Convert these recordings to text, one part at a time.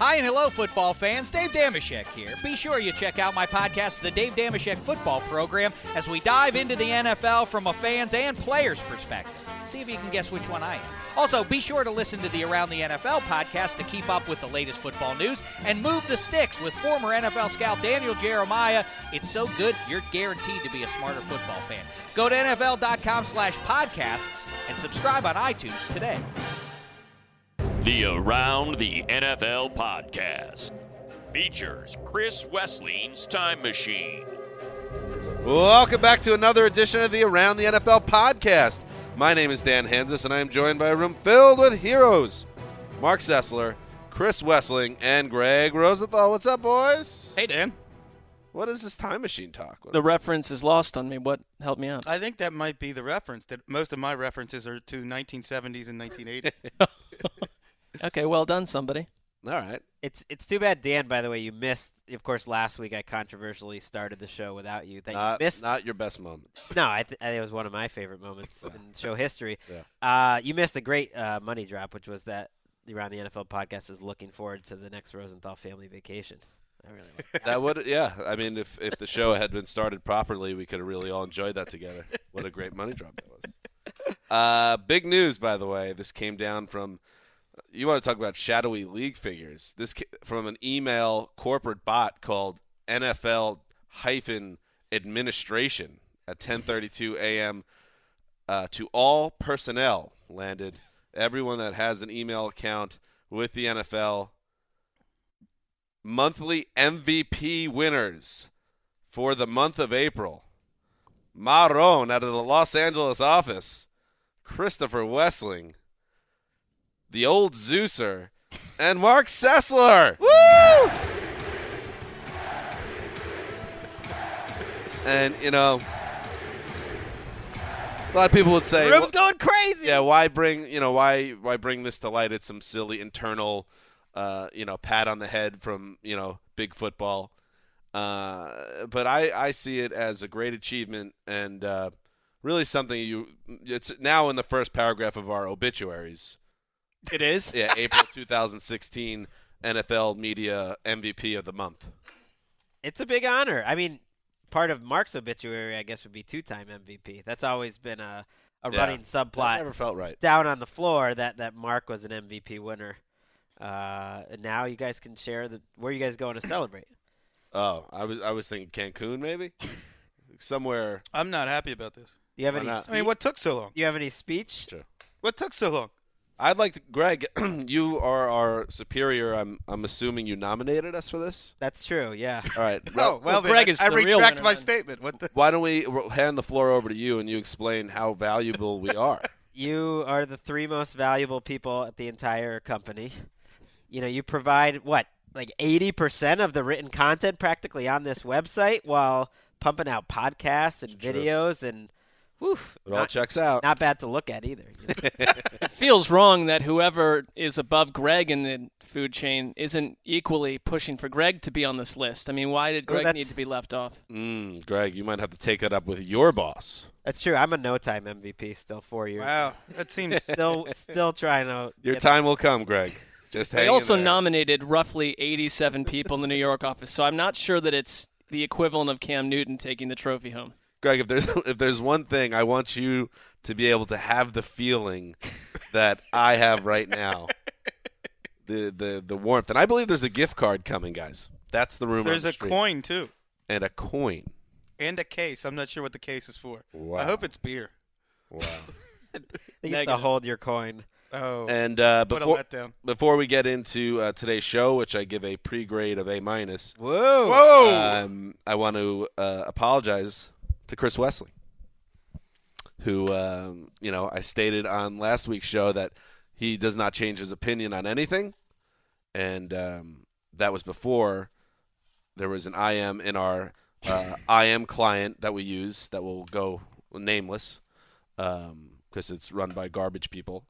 Hi and hello, football fans. Dave Dameshek here. Be sure you check out my podcast, The Dave Dameshek Football Program, as we dive into the NFL from a fan's and player's perspective. See if you can guess which one I am. Also, be sure to listen to the Around the NFL podcast to keep up with the latest football news and move the sticks with former NFL scout Daniel Jeremiah. It's so good, you're guaranteed to be a smarter football fan. Go to NFL.com/podcasts and subscribe on iTunes today. The Around the NFL podcast features Chris Wessling's Time Machine. Welcome back to another edition of the Around the NFL podcast. My name is Dan Hanzus, and I am joined by a room filled with heroes. Mark Sessler, Chris Wessling, and Greg Rosenthal. What's up, boys? Hey, Dan. What is this time machine talk? The reference is lost on me. What helped me out? I think that might be the reference, that most of my references are to 1970s and 1980s. Okay, well done, somebody. All right. It's too bad, Dan, by the way, you missed. Of course, last week I controversially started the show without you. Not your best moment. No, I think it was one of my favorite moments in show history. Yeah. You missed a great money drop, which was that the Around the NFL podcast is looking forward to the next Rosenthal family vacation. I really like that. That would, yeah. I mean, if the show had been started properly, we could have really all enjoyed that together. What a great money drop that was. Big news, by the way. This came down from... You want to talk about shadowy league figures. This from an email corporate bot called NFL-administration at 10:32 a.m. To all personnel landed. Everyone that has an email account with the NFL. Monthly MVP winners for the month of April. Marron out of the Los Angeles office. Christopher Wessling. The old Zeuser, and Mark Sessler. Woo! And, you know, a lot of people would say... Room's going crazy! Yeah, why bring this to light? It's some silly internal, pat on the head from, big football. But I see it as a great achievement and really something it's now in the first paragraph of our obituaries. It is? Yeah, April 2016 NFL Media MVP of the month. It's a big honor. I mean, part of Mark's obituary, I guess, would be two-time MVP. That's always been a running subplot. That never felt right. Down on the floor that Mark was an MVP winner. And now you guys can share where are you guys going to celebrate? Oh, I was thinking Cancun maybe? Somewhere. I'm not happy about this. Do you have what took so long? Do you have any speech? Sure. What took so long? I'd like to, Greg, you are our superior. I'm assuming you nominated us for this? That's true, yeah. All right. Greg is the real winner. I retract my statement. Why don't we hand the floor over to you and you explain how valuable we are? You are the three most valuable people at the entire company. you know, you provide what, like 80% of the written content practically on this website while pumping out podcasts and videos and whew, it all checks out. Not bad to look at either. You know? It feels wrong that whoever is above Greg in the food chain isn't equally pushing for Greg to be on this list. I mean, why did Greg need to be left off? Greg, you might have to take that up with your boss. That's true. I'm a no-time MVP still, 4 years. Wow, that seems still trying to. Your time will come, Greg. Just hang in there. They also nominated roughly 87 people in the New York office, so I'm not sure that it's the equivalent of Cam Newton taking the trophy home. Greg, if there's one thing I want you to be able to have the feeling that I have right now, the warmth, and I believe there's a gift card coming, guys. That's the rumor. There's a coin too, and a coin, and a case. I'm not sure what the case is for. Wow. I hope it's beer. Wow. You have to hold your coin. Oh, and before we get into today's show, which I give a pre-grade of A-. Whoa! I want to apologize to Chris Wesley, who, you know, I stated on last week's show that he does not change his opinion on anything, and that was before there was an IM in our IM client that we use that will go nameless because it's run by garbage people.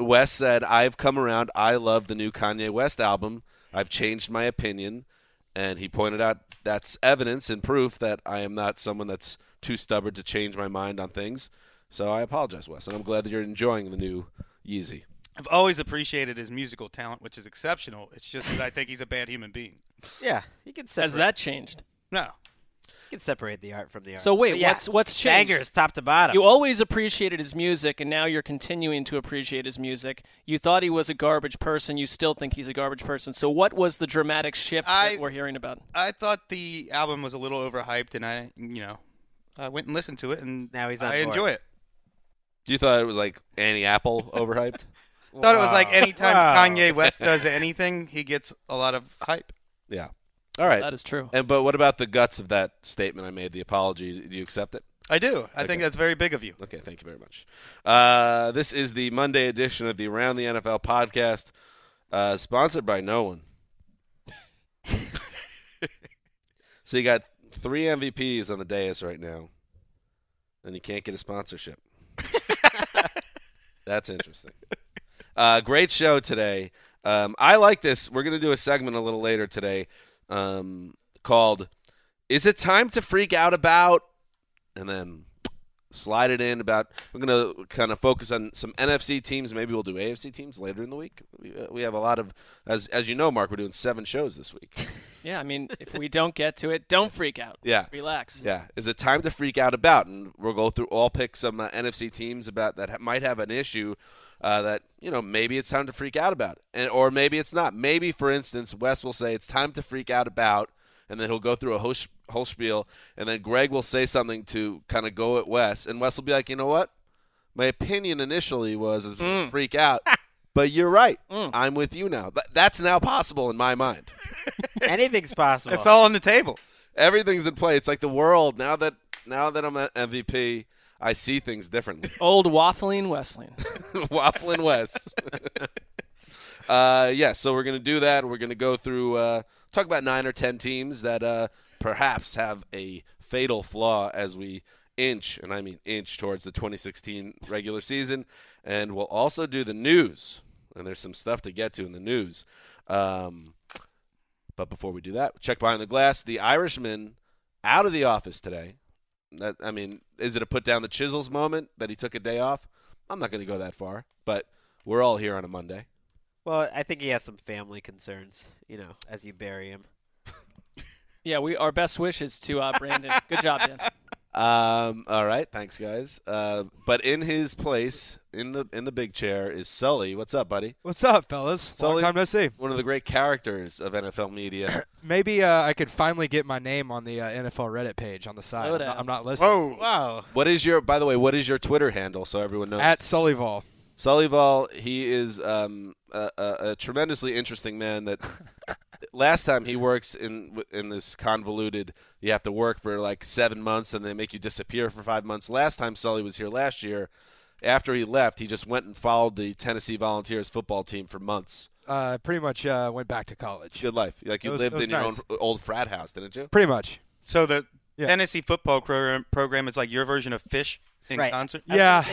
Wes said, I've come around. I love the new Kanye West album. I've changed my opinion. And he pointed out that's evidence and proof that I am not someone that's too stubborn to change my mind on things. So I apologize, Wes, and I'm glad that you're enjoying the new Yeezy. I've always appreciated his musical talent, which is exceptional. It's just that I think he's a bad human being. Yeah, you can separate. Has that changed? No. You can separate the art from the art. So wait, what's changed? Bangers, top to bottom. You always appreciated his music, and now you're continuing to appreciate his music. You thought he was a garbage person. You still think he's a garbage person. So what was the dramatic shift that we're hearing about? I thought the album was a little overhyped, and I went and listened to it, and now he's on board. Enjoy it. You thought it was like Annie Apple overhyped? Thought it was like anytime Kanye West does anything, he gets a lot of hype. Yeah. All right. That is true. But what about the guts of that statement I made, the apology? Do you accept it? I do. I think that's very big of you. Okay, thank you very much. This is the Monday edition of the Around the NFL podcast, sponsored by no one. So you got 3 MVPs on the dais right now, and you can't get a sponsorship. That's interesting. Great show today. I like this. We're going to do a segment a little later today. Called Is It Time to Freak Out About? And then slide it in about – we're going to kind of focus on some NFC teams. Maybe we'll do AFC teams later in the week. We have a lot of – as you know, Mark, we're doing 7 shows this week. Yeah, I mean, if we don't get to it, don't freak out. Yeah. Relax. Yeah. Is it time to freak out about? And we'll go through all picks some NFC teams about that might have an issue that, you know, maybe it's time to freak out about it. And, or maybe it's not. Maybe, for instance, Wes will say it's time to freak out about, and then he'll go through a whole spiel, and then Greg will say something to kind of go at Wes, and Wes will be like, you know what? My opinion initially was freak out, but you're right. I'm with you now. That's now possible in my mind. Anything's possible. It's all on the table. Everything's in play. It's like the world. Now that I'm an MVP – I see things differently. Old waffling Wesleyan. Waffling Wes. Yeah, so we're going to do that. We're going to go through, talk about 9 or 10 teams that perhaps have a fatal flaw as we inch, and I mean inch, towards the 2016 regular season. And we'll also do the news, and there's some stuff to get to in the news. But before we do that, check behind the glass. The Irishman out of the office today. That, I mean, is it a put down the chisels moment that he took a day off? I'm not going to go that far, but we're all here on a Monday. Well, I think he has some family concerns, you know, as you bury him. Yeah, our best wishes to Brandon. Good job, Dan. All right, thanks, guys. But in his place, in the big chair, is Sully. What's up, buddy? What's up, fellas? Sully, long time no see. One of the great characters of NFL media. Maybe I could finally get my name on the NFL Reddit page on the side. I'm not listening. Whoa, wow! What is your Twitter handle so everyone knows? At Sullyval. Sullyval. He is a tremendously interesting man that. Last time he works in this convoluted, you have to work for like 7 months and they make you disappear for 5 months. Last time Sully was here last year, after he left, he just went and followed the Tennessee Volunteers football team for months. Pretty much went back to college. Good life. Like you lived in your own old frat house, didn't you? Pretty much. So the Tennessee football program is like your version of Fish in concert? Yeah.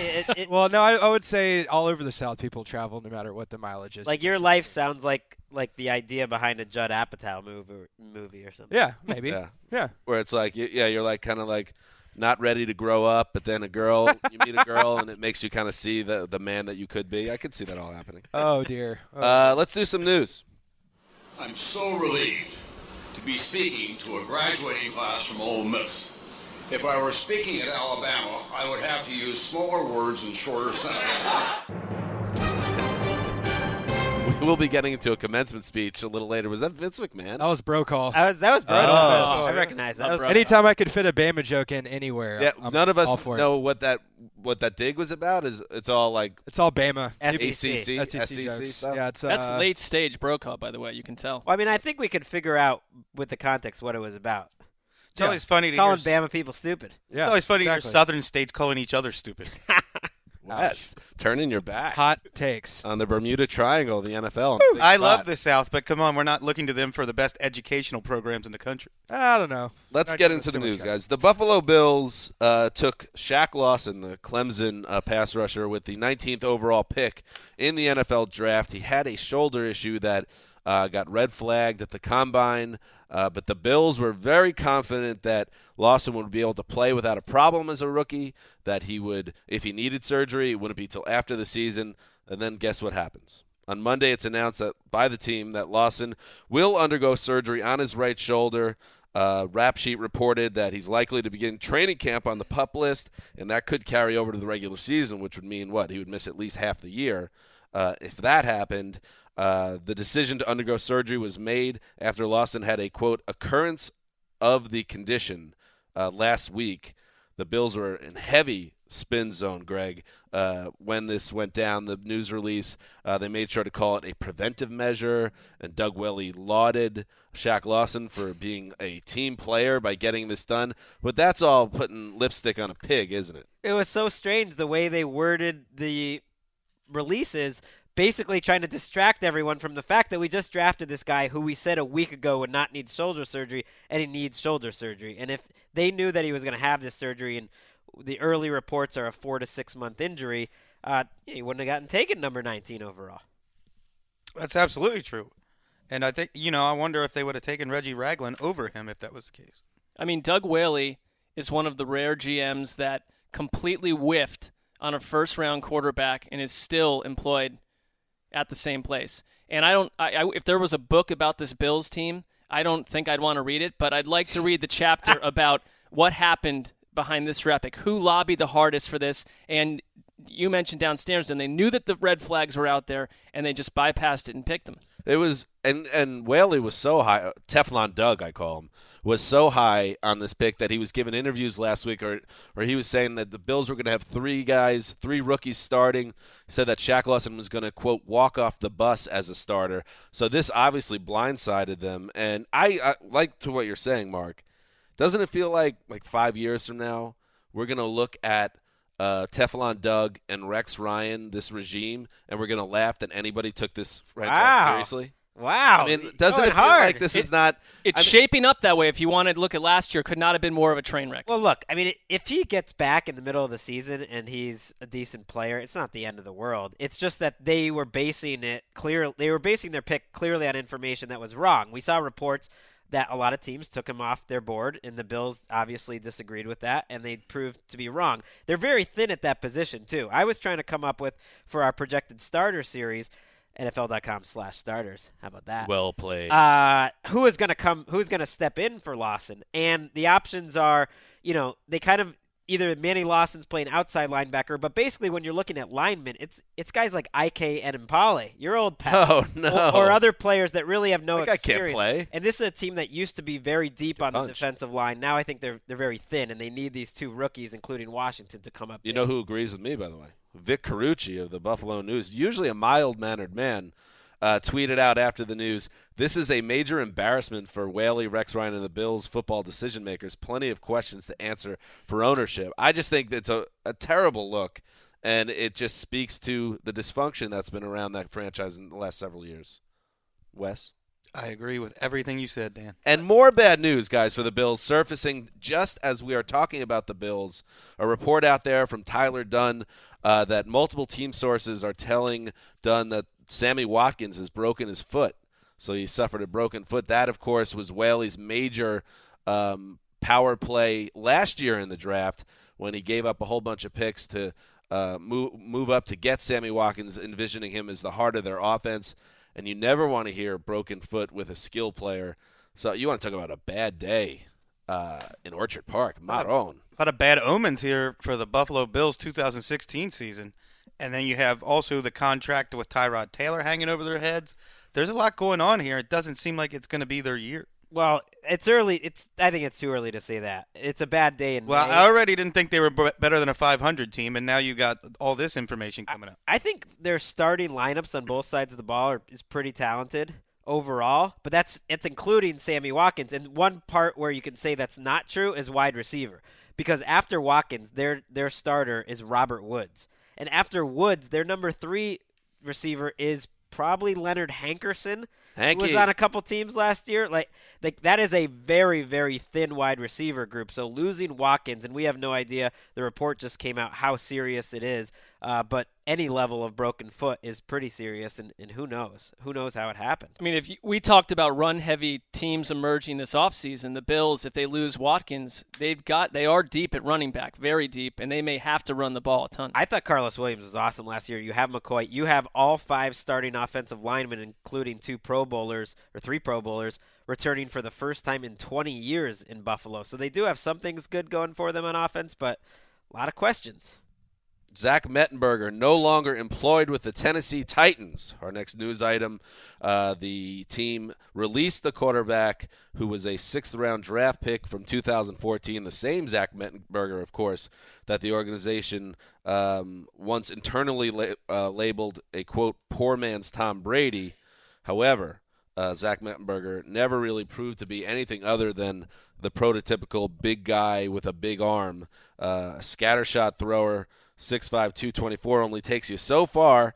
Well, no, I would say all over the South people travel no matter what the mileage is. Like your life sounds like the idea behind a Judd Apatow movie or something. Yeah, maybe. Yeah. Where it's like, you're like kind of like not ready to grow up, but then you meet a girl, and it makes you kind of see the man that you could be. I could see that all happening. Oh, dear. Let's do some news. I'm so relieved to be speaking to a graduating class from Ole Miss. If I were speaking at Alabama, I would have to use smaller words and shorter sentences. We'll be getting into a commencement speech a little later. Was that Vince McMahon? That was Brokaw. That was Brokaw. Oh. I recognize that. Anytime I could fit a Bama joke in anywhere, none of us know what that dig was about. It's all Bama. SEC stuff. Yeah, that's late stage Brokaw, by the way. You can tell. Well, I mean, I think we could figure out with the context what it was about. It's always funny to calling Bama people stupid. Yeah, it's always funny to hear Southern states calling each other stupid. Yes, turning your back. Hot takes. On the Bermuda Triangle, the NFL. I love the South, but come on, we're not looking to them for the best educational programs in the country. I don't know. Let's get into the news, guys. The Buffalo Bills took Shaq Lawson, the Clemson pass rusher, with the 19th overall pick in the NFL draft. He had a shoulder issue that got red flagged at the combine, but the Bills were very confident that Lawson would be able to play without a problem as a rookie, that he would, if he needed surgery, it wouldn't be till after the season. And then guess what happens? On Monday, it's announced that by the team that Lawson will undergo surgery on his right shoulder. Rap Sheet reported that he's likely to begin training camp on the PUP list, and that could carry over to the regular season, which would mean what? He would miss at least half the year. If that happened, the decision to undergo surgery was made after Lawson had a, quote, occurrence of the condition last week. The Bills were in heavy spin zone, Greg. When this went down, the news release, they made sure to call it a preventive measure, and Doug Whaley lauded Shaq Lawson for being a team player by getting this done. But that's all putting lipstick on a pig, isn't it? It was so strange the way they worded the releases, basically trying to distract everyone from the fact that we just drafted this guy who we said a week ago would not need shoulder surgery, and he needs shoulder surgery. And if they knew that he was going to have this surgery, and the early reports are a 4 to 6 month injury, he wouldn't have gotten taken number 19 overall. That's absolutely true. And I think, I wonder if they would have taken Reggie Ragland over him if that was the case. I mean, Doug Whaley is one of the rare GMs that completely whiffed on a first round quarterback and is still employed at the same place. And if there was a book about this Bills team, I don't think I'd want to read it, but I'd like to read the chapter about what happened behind this repic, who lobbied the hardest for this. And you mentioned downstairs, and they knew that the red flags were out there, and they just bypassed it and picked them. It was, and Whaley was so high, Teflon Doug, I call him, was so high on this pick that he was giving interviews last week where he was saying that the Bills were going to have three rookies starting. He said that Shaq Lawson was going to, quote, walk off the bus as a starter. So this obviously blindsided them. And I like to what you're saying, Mark. Doesn't it feel like 5 years from now we're going to look at Teflon Doug and Rex Ryan, this regime, and we're going to laugh that anybody took this franchise seriously? Wow. I mean, doesn't it feel hard. Like this is not – It's shaping up that way. If you wanted to look at last year, could not have been more of a train wreck. Well, look, I mean, if he gets back in the middle of the season and he's a decent player, it's not the end of the world. It's just that they were basing it clear. They were basing their pick clearly on information that was wrong. We saw reports that a lot of teams took him off their board, and the Bills obviously disagreed with that, and they proved to be wrong. They're very thin at that position, too. I was trying to come up with, for our projected starter series, NFL.com/starters. How about that? Well played. Who's going to step in for Lawson? And the options are, they kind of either Manny Lawson's playing outside linebacker, but basically when you're looking at linemen, it's guys like IK and Mbale, your old pal. Oh, no. Or other players that really have no experience. I can't play. And this is a team that used to be very deep on the defensive line. Now I think they're very thin, and they need these two rookies, including Washington, to come up. You know who agrees with me, by the way? Vic Carucci of the Buffalo News, usually a mild-mannered man, tweeted out after the news, "This is a major embarrassment for Whaley, Rex Ryan, and the Bills football decision makers. Plenty of questions to answer for ownership." I just think that's a terrible look. And it just speaks to the dysfunction that's been around that franchise in the last several years. Wes? I agree with everything you said, Dan. And more bad news, guys, for the Bills. Surfacing just as we are talking about the Bills, a report out there from Tyler Dunn that multiple team sources are telling Dunn that Sammy Watkins has broken his foot. So he suffered a broken foot. That, of course, was Whaley's major power play last year in the draft when he gave up a whole bunch of picks to move up to get Sammy Watkins, envisioning him as the heart of their offense. And you never want to hear broken foot with a skill player. So you want to talk about a bad day in Orchard Park. A lot of bad omens here for the Buffalo Bills 2016 season. And then you have also the contract with Tyrod Taylor hanging over their heads. There's a lot going on here. It doesn't seem like it's going to be their year. Well, it's early. I think it's too early to say that. It's a bad day in May. Well, I already didn't think they were better than a 500 team, and now you got all this information coming up. I think their starting lineups on both sides of the ball is pretty talented overall, but it's including Sammy Watkins. And one part where you can say that's not true is wide receiver, because after Watkins, their starter is Robert Woods. And after Woods, their number 3 receiver is probably Leonard Hankerson, who was on a couple teams last year. Like that is a very, very thin wide receiver group. So losing Watkins, and we have no idea, the report just came out how serious it is, but any level of broken foot is pretty serious, and who knows? Who knows how it happened? I mean, we talked about run-heavy teams emerging this offseason. The Bills, if they lose Watkins, they are deep at running back, very deep, and they may have to run the ball a ton. I thought Carlos Williams was awesome last year. You have McCoy. You have all 5 starting offensive linemen, including 3 Pro Bowlers, returning for the first time in 20 years in Buffalo. So they do have some things good going for them on offense, but a lot of questions. Zach Mettenberger, no longer employed with the Tennessee Titans. Our next news item, the team released the quarterback who was a 6th-round draft pick from 2014, the same Zach Mettenberger, of course, that the organization once internally labeled a, quote, poor man's Tom Brady. However, Zach Mettenberger never really proved to be anything other than the prototypical big guy with a big arm, a scattershot thrower. 6'5", 224 only takes you so far.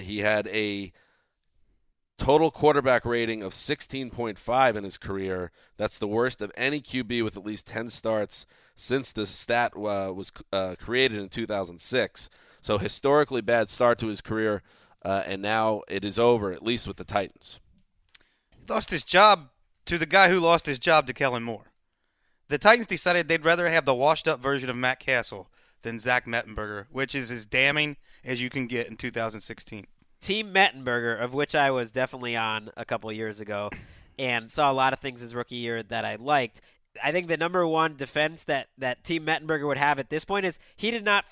He had a total quarterback rating of 16.5 in his career. That's the worst of any QB with at least 10 starts since the stat was created in 2006. So historically bad start to his career, and now it is over, at least with the Titans. He lost his job to the guy who lost his job to Kellen Moore. The Titans decided they'd rather have the washed-up version of Matt Castle than Zach Mettenberger, which is as damning as you can get in 2016. Team Mettenberger, of which I was definitely on a couple of years ago and saw a lot of things his rookie year that I liked, I think the number one defense that Team Mettenberger would have at this point is he did not,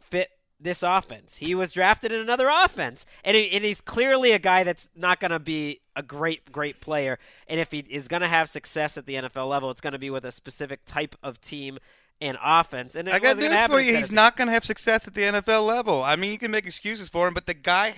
fit this offense. He was drafted in another offense, and he's clearly a guy that's not going to be a great, great player. And if he is going to have success at the NFL level, it's going to be with a specific type of team and offense. And I got news for you. He's not going to have success at the NFL level. I mean, you can make excuses for him, but the guy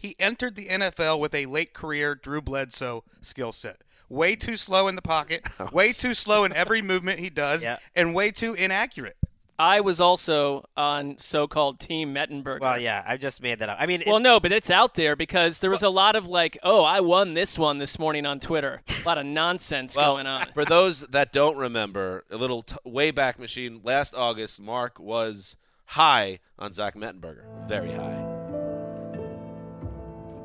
he entered the NFL with a late career Drew Bledsoe skill set. Way too slow in the pocket, way too slow in every movement he does, and way too inaccurate. I was also on so-called Team Mettenberger. Well, yeah, I just made that up. I mean, no, but it's out there because there was a lot of I won this one this morning on Twitter. A lot of nonsense going on. For those that don't remember, a little way-back machine, last August, Mark was high on Zach Mettenberger. Very high.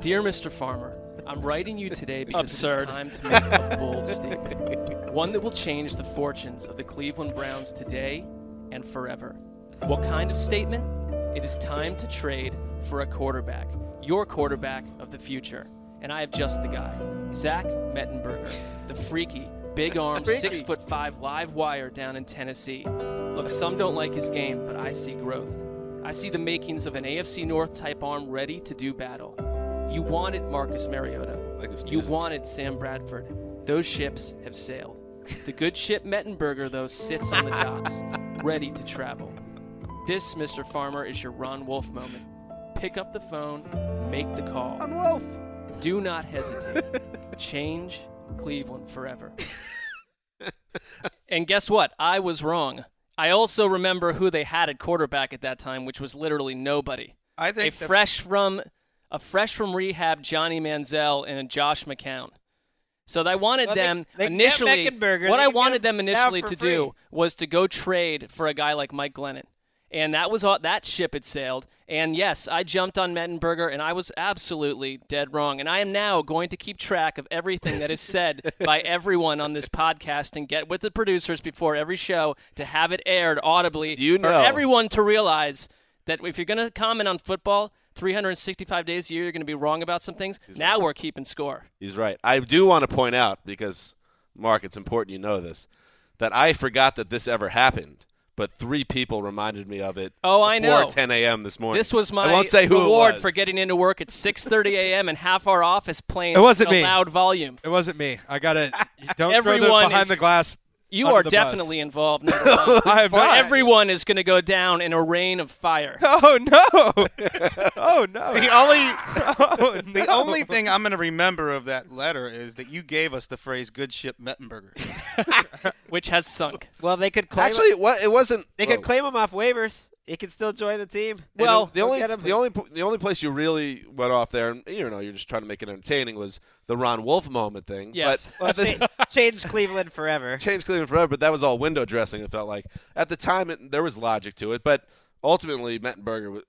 Dear Mr. Farmer, I'm writing you today because it's time to make a bold statement. One that will change the fortunes of the Cleveland Browns today and forever. What kind of statement? It is time to trade for a quarterback, your quarterback of the future. And I have just the guy, Zach Mettenberger, the freaky, big arm, 6'5" live wire down in Tennessee. Look, some don't like his game, but I see growth. I see the makings of an AFC North type arm ready to do battle. You wanted Marcus Mariota. You wanted Sam Bradford. Those ships have sailed. The good ship Mettenberger, though, sits on the docks, ready to travel. This, Mr. Farmer, is your Ron Wolf moment. Pick up the phone, make the call. Ron Wolf! Do not hesitate. Change Cleveland forever. And guess what? I was wrong. I also remember who they had at quarterback at that time, which was literally nobody. I think fresh from rehab Johnny Manziel and Josh McCown. So I wanted them initially. What I wanted them initially to do was to go trade for a guy like Mike Glennon, and that was all, that ship had sailed. And yes, I jumped on Mettenberger, and I was absolutely dead wrong. And I am now going to keep track of everything that is said by everyone on this podcast, and get with the producers before every show to have it aired audibly for everyone to realize that if you're going to comment on football 365 days a year, you're going to be wrong about some things. Now we're keeping score. He's right. I do want to point out, because, Mark, it's important you know this, that I forgot that this ever happened, but three people reminded me of it before 10 a.m. this morning. This was my reward for getting into work at 6:30 a.m. and half our office playing a loud volume. It wasn't me. I got it. Don't throw that behind the glass. You are definitely involved. I have not. Everyone is going to go down in a rain of fire. Oh, no. Oh, no. The only thing I'm going to remember of that letter is that you gave us the phrase "good ship Mettenberger," which has sunk. Well, they could claim could claim him off waivers. He could still join the team. Well, the only place you really went off there, and you're just trying to make it entertaining, was the Ron Wolf moment thing. Yes, but changed Cleveland forever. Changed Cleveland forever, but that was all window dressing. It felt like at the time there was logic to it, but ultimately Mettenberger was,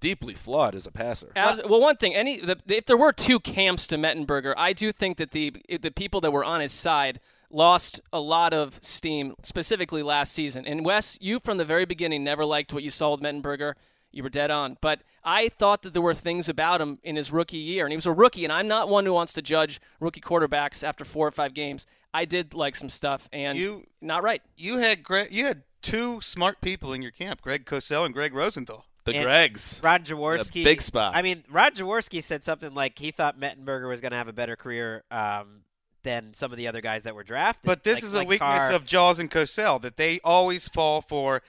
deeply flawed as a passer. Well, one thing, if there were two camps to Mettenberger, I do think that the people that were on his side lost a lot of steam, specifically last season. And, Wes, you from the very beginning never liked what you saw with Mettenberger. You were dead on. But I thought that there were things about him in his rookie year. And he was a rookie, and I'm not one who wants to judge rookie quarterbacks after 4 or 5 games. I did like some stuff, and not right. You had two smart people in your camp, Greg Cosell and Greg Rosenthal. Rod Jaworski. The big spot. I mean, Rod Jaworski said something like he thought Mettenberger was going to have a better career than some of the other guys that were drafted. But this is a weakness of Jaws and Cosell, that they always fall for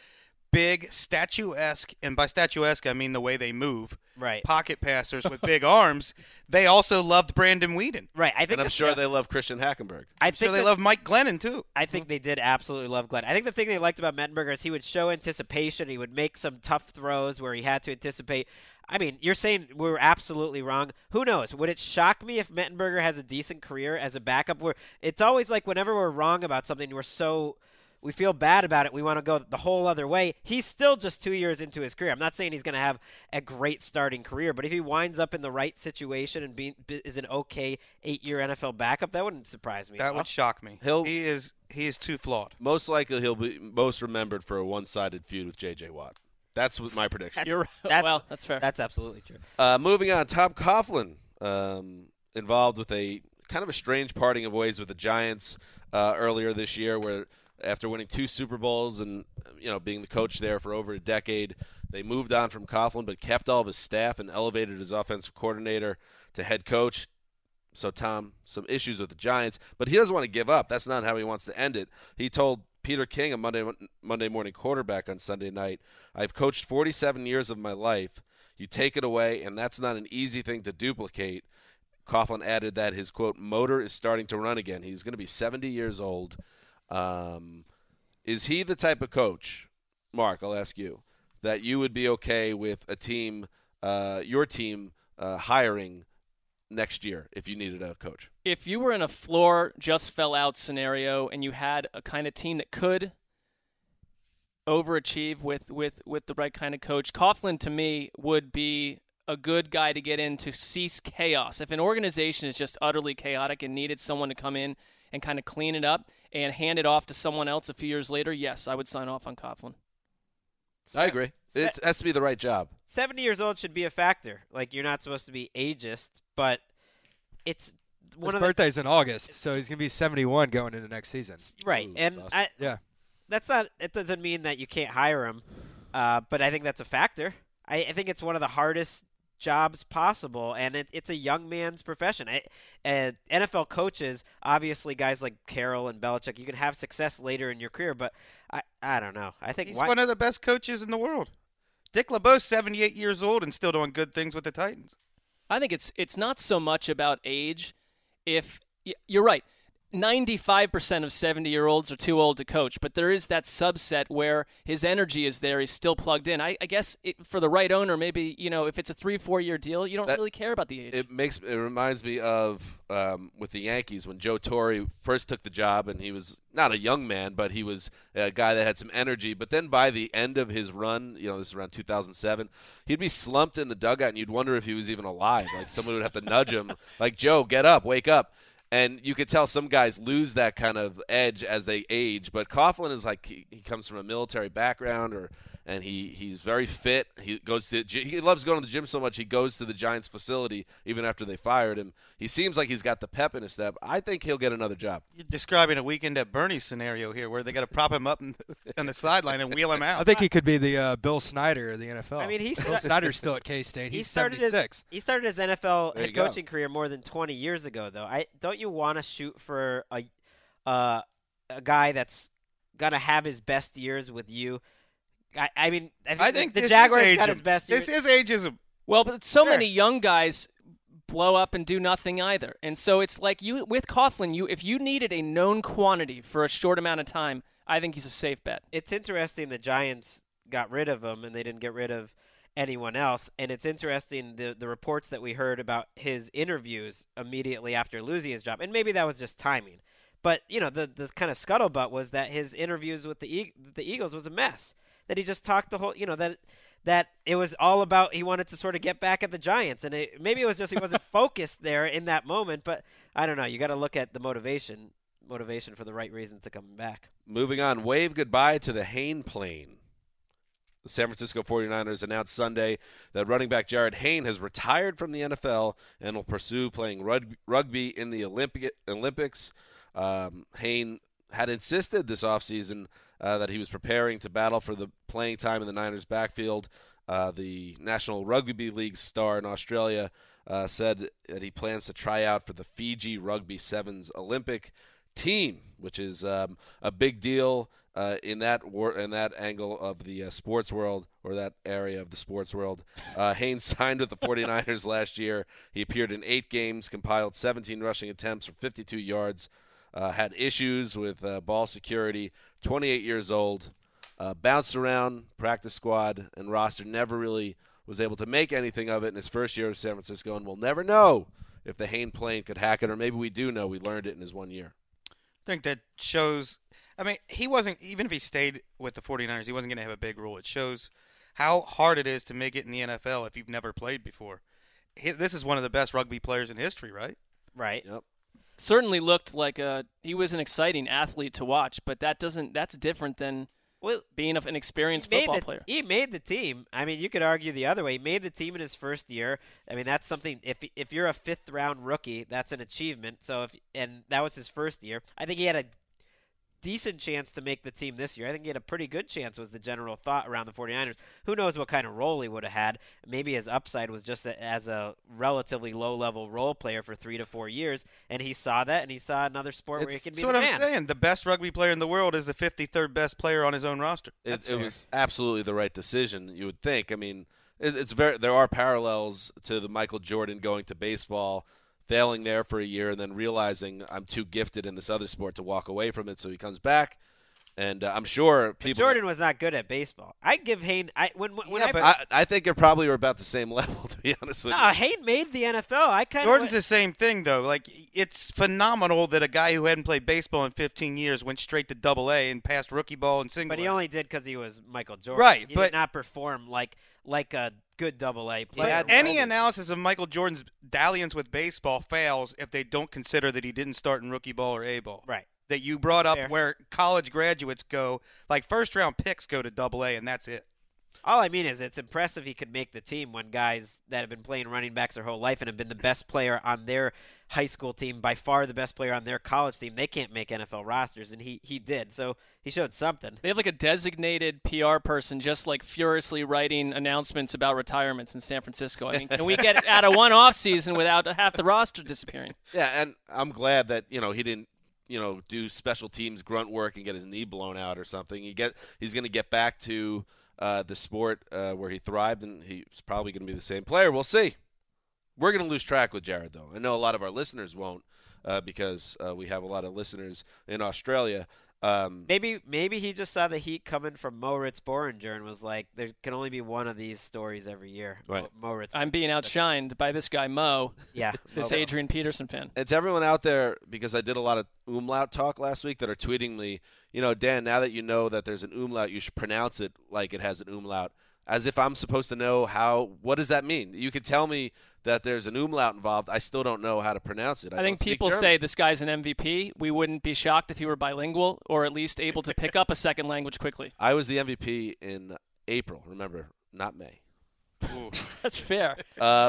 big, statuesque, and by statuesque I mean the way they move, right? Pocket passers with big arms. They also loved Brandon Weeden. Right. I'm sure they love Christian Hackenberg. I'm sure they love Mike Glennon, too. I think they did absolutely love Glennon. I think the thing they liked about Mettenberger is he would show anticipation. He would make some tough throws where he had to anticipate. I mean, you're saying we were absolutely wrong. Who knows? Would it shock me if Mettenberger has a decent career as a backup? It's always like whenever we're wrong about something, we feel bad about it. We want to go the whole other way. He's still just 2 years into his career. I'm not saying he's going to have a great starting career, but if he winds up in the right situation and is an okay 8-year NFL backup, that wouldn't surprise me. That would shock me. He is too flawed. Most likely he'll be most remembered for a one-sided feud with J.J. Watt. That's my prediction. That's fair. That's absolutely true. Moving on, Tom Coughlin involved with a kind of a strange parting of ways with the Giants earlier this year, where after winning 2 Super Bowls and being the coach there for over a decade, they moved on from Coughlin but kept all of his staff and elevated his offensive coordinator to head coach. So Tom, some issues with the Giants, but he doesn't want to give up. That's not how he wants to end it. He told Peter King, a Monday Morning Quarterback, on Sunday night, "I've coached 47 years of my life. You take it away, and that's not an easy thing to duplicate." Coughlin added that his, quote, motor is starting to run again. He's going to be 70 years old. Is he the type of coach, Mark, I'll ask you, that you would be okay with a team, hiring next year if you needed a coach? If you were in a floor just fell out scenario and you had a kind of team that could overachieve with the right kind of coach, Coughlin to me would be a good guy to get in to cease chaos. If an organization is just utterly chaotic and needed someone to come in and kind of clean it up and hand it off to someone else a few years later, yes, I would sign off on Coughlin. I agree. It has to be the right job. 70 years old should be a factor. Like, you're not supposed to be ageist, but it's one of his birthday's in August, so he's going to be 71 going into next season. Right. Ooh, and awesome. It doesn't mean that you can't hire him, but I think that's a factor. I think it's one of the hardest jobs possible, and it's a young man's profession. NFL coaches, obviously guys like Carroll and Belichick, you can have success later in your career, but I don't know. I think he's one of the best coaches in the world. Dick LeBeau's 78 years old and still doing good things with the Titans. I think it's not so much about age. If you're right, 95% of 70-year-olds are too old to coach, but there is that subset where his energy is there. He's still plugged in. I guess for the right owner, maybe, you know, if it's a 3-4 year deal, you don't really care about the age. It reminds me of with the Yankees when Joe Torre first took the job, and he was not a young man, but he was a guy that had some energy. But then by the end of his run, you know, this is around 2007, he'd be slumped in the dugout, and you'd wonder if he was even alive. Like someone would have to nudge him, like, Joe, get up, wake up. And you could tell some guys lose that kind of edge as they age. But Coughlin is like he comes from a military background, and he's very fit. He loves going to the gym so much he goes to the Giants facility even after they fired him. He seems like he's got the pep in his step. I think he'll get another job. You're describing a Weekend at Bernie's scenario here where they got to prop him up on the sideline and wheel him out. I think he could be the Bill Snyder of the NFL. I mean, Bill Snyder's still at K-State. He's 76. He started his NFL head coaching career more than 20 years ago, though. Don't you want to shoot for a guy that's going to have his best years with you? I think the Jaguars got his best years. This is ageism. Well, but so many young guys blow up and do nothing either. And so it's like you with Coughlin, if you needed a known quantity for a short amount of time, I think he's a safe bet. It's interesting the Giants got rid of him and they didn't get rid of anyone else, and it's interesting the reports that we heard about his interviews immediately after losing his job, and maybe that was just timing, but you know the kind of scuttlebutt was that his interviews with the Eagles was a mess, that he just talked the whole, you know, that it was all about he wanted to sort of get back at the Giants, and maybe it was just he wasn't focused there in that moment, but I don't know. You got to look at the motivation for the right reasons to come back. Moving on, wave goodbye to the Hayne plane. The San Francisco 49ers announced Sunday that running back Jared Hayne has retired from the NFL and will pursue playing rugby in the Olympics. Hayne had insisted this offseason that he was preparing to battle for the playing time in the Niners' backfield. The National Rugby League star in Australia said that he plans to try out for the Fiji Rugby Sevens Olympic team, which is a big deal in that angle of the sports world, or that area of the sports world. Haynes signed with the 49ers last year. He appeared in 8 games, compiled 17 rushing attempts for 52 yards, had issues with ball security, 28 years old, bounced around, practice squad, and roster, never really was able to make anything of it in his first year in San Francisco, and we'll never know if the Hayne plane could hack it, or maybe we do know. We learned it in his one year. I think that shows – I mean, he wasn't – even if he stayed with the 49ers, he wasn't going to have a big role. It shows how hard it is to make it in the NFL if you've never played before. This is one of the best rugby players in history, right? Right. Yep. Certainly looked like he was an exciting athlete to watch, but that's different than being an experienced football player. He made the team. I mean, you could argue the other way. He made the team in his first year. I mean, that's something. If you're a fifth-round rookie, that's an achievement. So and that was his first year. I think he had a decent chance to make the team this year. I think he had a pretty good chance was the general thought around the 49ers. Who knows what kind of role he would have had. Maybe his upside was just as a relatively low-level role player for 3 to 4 years, and he saw that, and he saw another sport where he could be the man. That's what I'm saying. The best rugby player in the world is the 53rd best player on his own roster. It was absolutely the right decision, you would think. I mean, there are parallels to the Michael Jordan going to baseball, failing there for a year and then realizing I'm too gifted in this other sport to walk away from it. So he comes back, and I'm sure people – Jordan was not good at baseball. I give Hayne – I think they probably were about the same level, to be honest with you. Hayne made the NFL. Jordan's the same thing, though. Like, it's phenomenal that a guy who hadn't played baseball in 15 years went straight to AA and passed rookie ball and single. But he only did because he was Michael Jordan. Right. He did not perform like a good AA player. Any analysis of Michael Jordan's dalliance with baseball fails if they don't consider that he didn't start in rookie ball or A ball. Right. That you brought up where college graduates go, like first-round picks go to AA, and that's it. All I mean is it's impressive he could make the team when guys that have been playing running backs their whole life and have been the best player on their high school team, by far the best player on their college team, they can't make NFL rosters, and he did. So he showed something. They have like a designated PR person just like furiously writing announcements about retirements in San Francisco. I mean, can we get out of one offseason without half the roster disappearing? Yeah, and I'm glad that, you know, he didn't, you know, do special teams grunt work and get his knee blown out or something. He's going to get back to the sport where he thrived, and he's probably going to be the same player. We'll see. We're going to lose track with Jared, though. I know a lot of our listeners won't. because we have a lot of listeners in Australia. Maybe he just saw the heat coming from Moritz Boringer and was like, there can only be one of these stories every year. Right. Moritz. I'm being outshined by this guy, Mo. Yeah. This Adrian Peterson fan. It's everyone out there, because I did a lot of umlaut talk last week, that are tweeting me, you know, Dan, now that you know that there's an umlaut, you should pronounce it like it has an umlaut, as if I'm supposed to know what does that mean? You could tell me that there's an umlaut involved. I still don't know how to pronounce it. I think people say this guy's an MVP. We wouldn't be shocked if he were bilingual or at least able to pick up a second language quickly. I was the MVP in April, remember, not May. That's fair.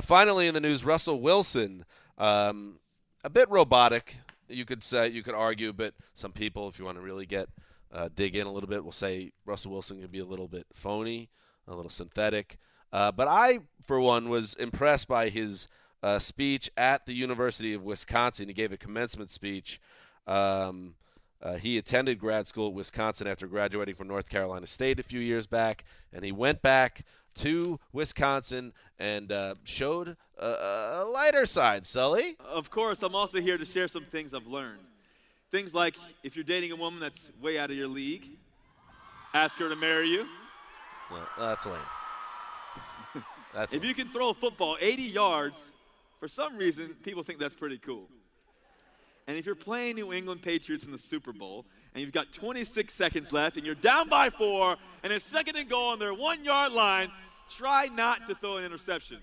Finally in the news, Russell Wilson, a bit robotic, you could say, you could argue, but some people, if you want to really dig in a little bit, will say Russell Wilson could be a little bit phony, a little synthetic. But I, for one, was impressed by his speech at the University of Wisconsin. He gave a commencement speech. He attended grad school at Wisconsin after graduating from North Carolina State a few years back, and he went back to Wisconsin and showed a lighter side, Sully. Of course, I'm also here to share some things I've learned. Things like, if you're dating a woman that's way out of your league, ask her to marry you. Well, that's lame. If you can throw a football 80 yards, for some reason, people think that's pretty cool. And if you're playing New England Patriots in the Super Bowl, and you've got 26 seconds left, and you're down by 4, and it's 2nd and goal on their 1-yard line, try not to throw an interception.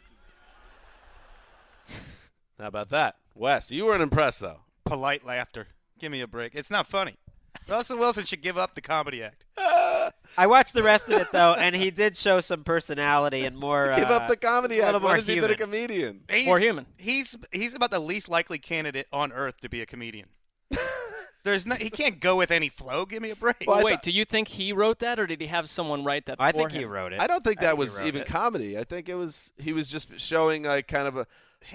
How about that? Wes, you weren't impressed, though. Polite laughter. Give me a break. It's not funny. Russell Wilson should give up the comedy act. I watched the rest of it, though, and he did show some personality and more. Give up the comedy act. What has he been a comedian? More human. He's about the least likely candidate on earth to be a comedian. He can't go with any flow. Give me a break. Well, wait, do you think he wrote that, or did he have someone write that? I think he wrote it. I don't think that was even comedy. I think it was he was just showing like kind of a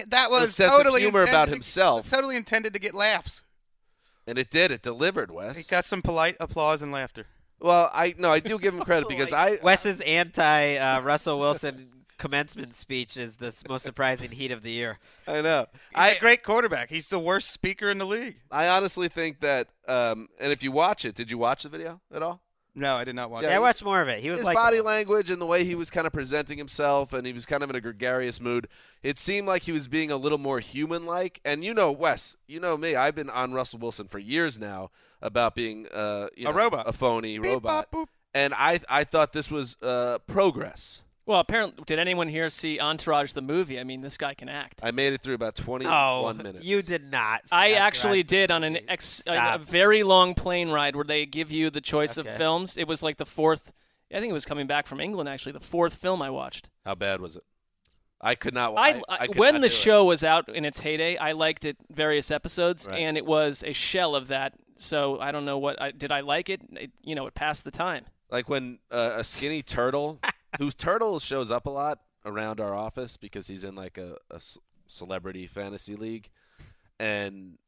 sense of humor about himself. Totally intended to get laughs. And it did. It delivered, Wes. He got some polite applause and laughter. Well, I do give him credit because Wes's anti-Russell Wilson commencement speech is the most surprising heat of the year. I know. He's a great quarterback. He's the worst speaker in the league. I honestly think that and if you watch it, did you watch the video at all? No, I did not watch it. Yeah, I watched more of it. He was body language and the way he was kind of presenting himself, and he was kind of in a gregarious mood. It seemed like he was being a little more human-like. And you know, Wes, you know me. I've been on Russell Wilson for years now about being a phony robot. Beep, bop, and I thought this was progress. Well, apparently, did anyone here see Entourage the movie? I mean, this guy can act. I made it through about 21 minutes. You did not. I actually did on a very long plane ride where they give you the choice of films. It was like the fourth. I think it was coming back from England, actually, the fourth film I watched. How bad was it? I could not watch it. When the show was out in its heyday, I liked it, various episodes, and it was a shell of that. So I don't know did I like it? It passed the time. Like when a skinny turtle – whose turtle shows up a lot around our office because he's in like a celebrity fantasy league. And,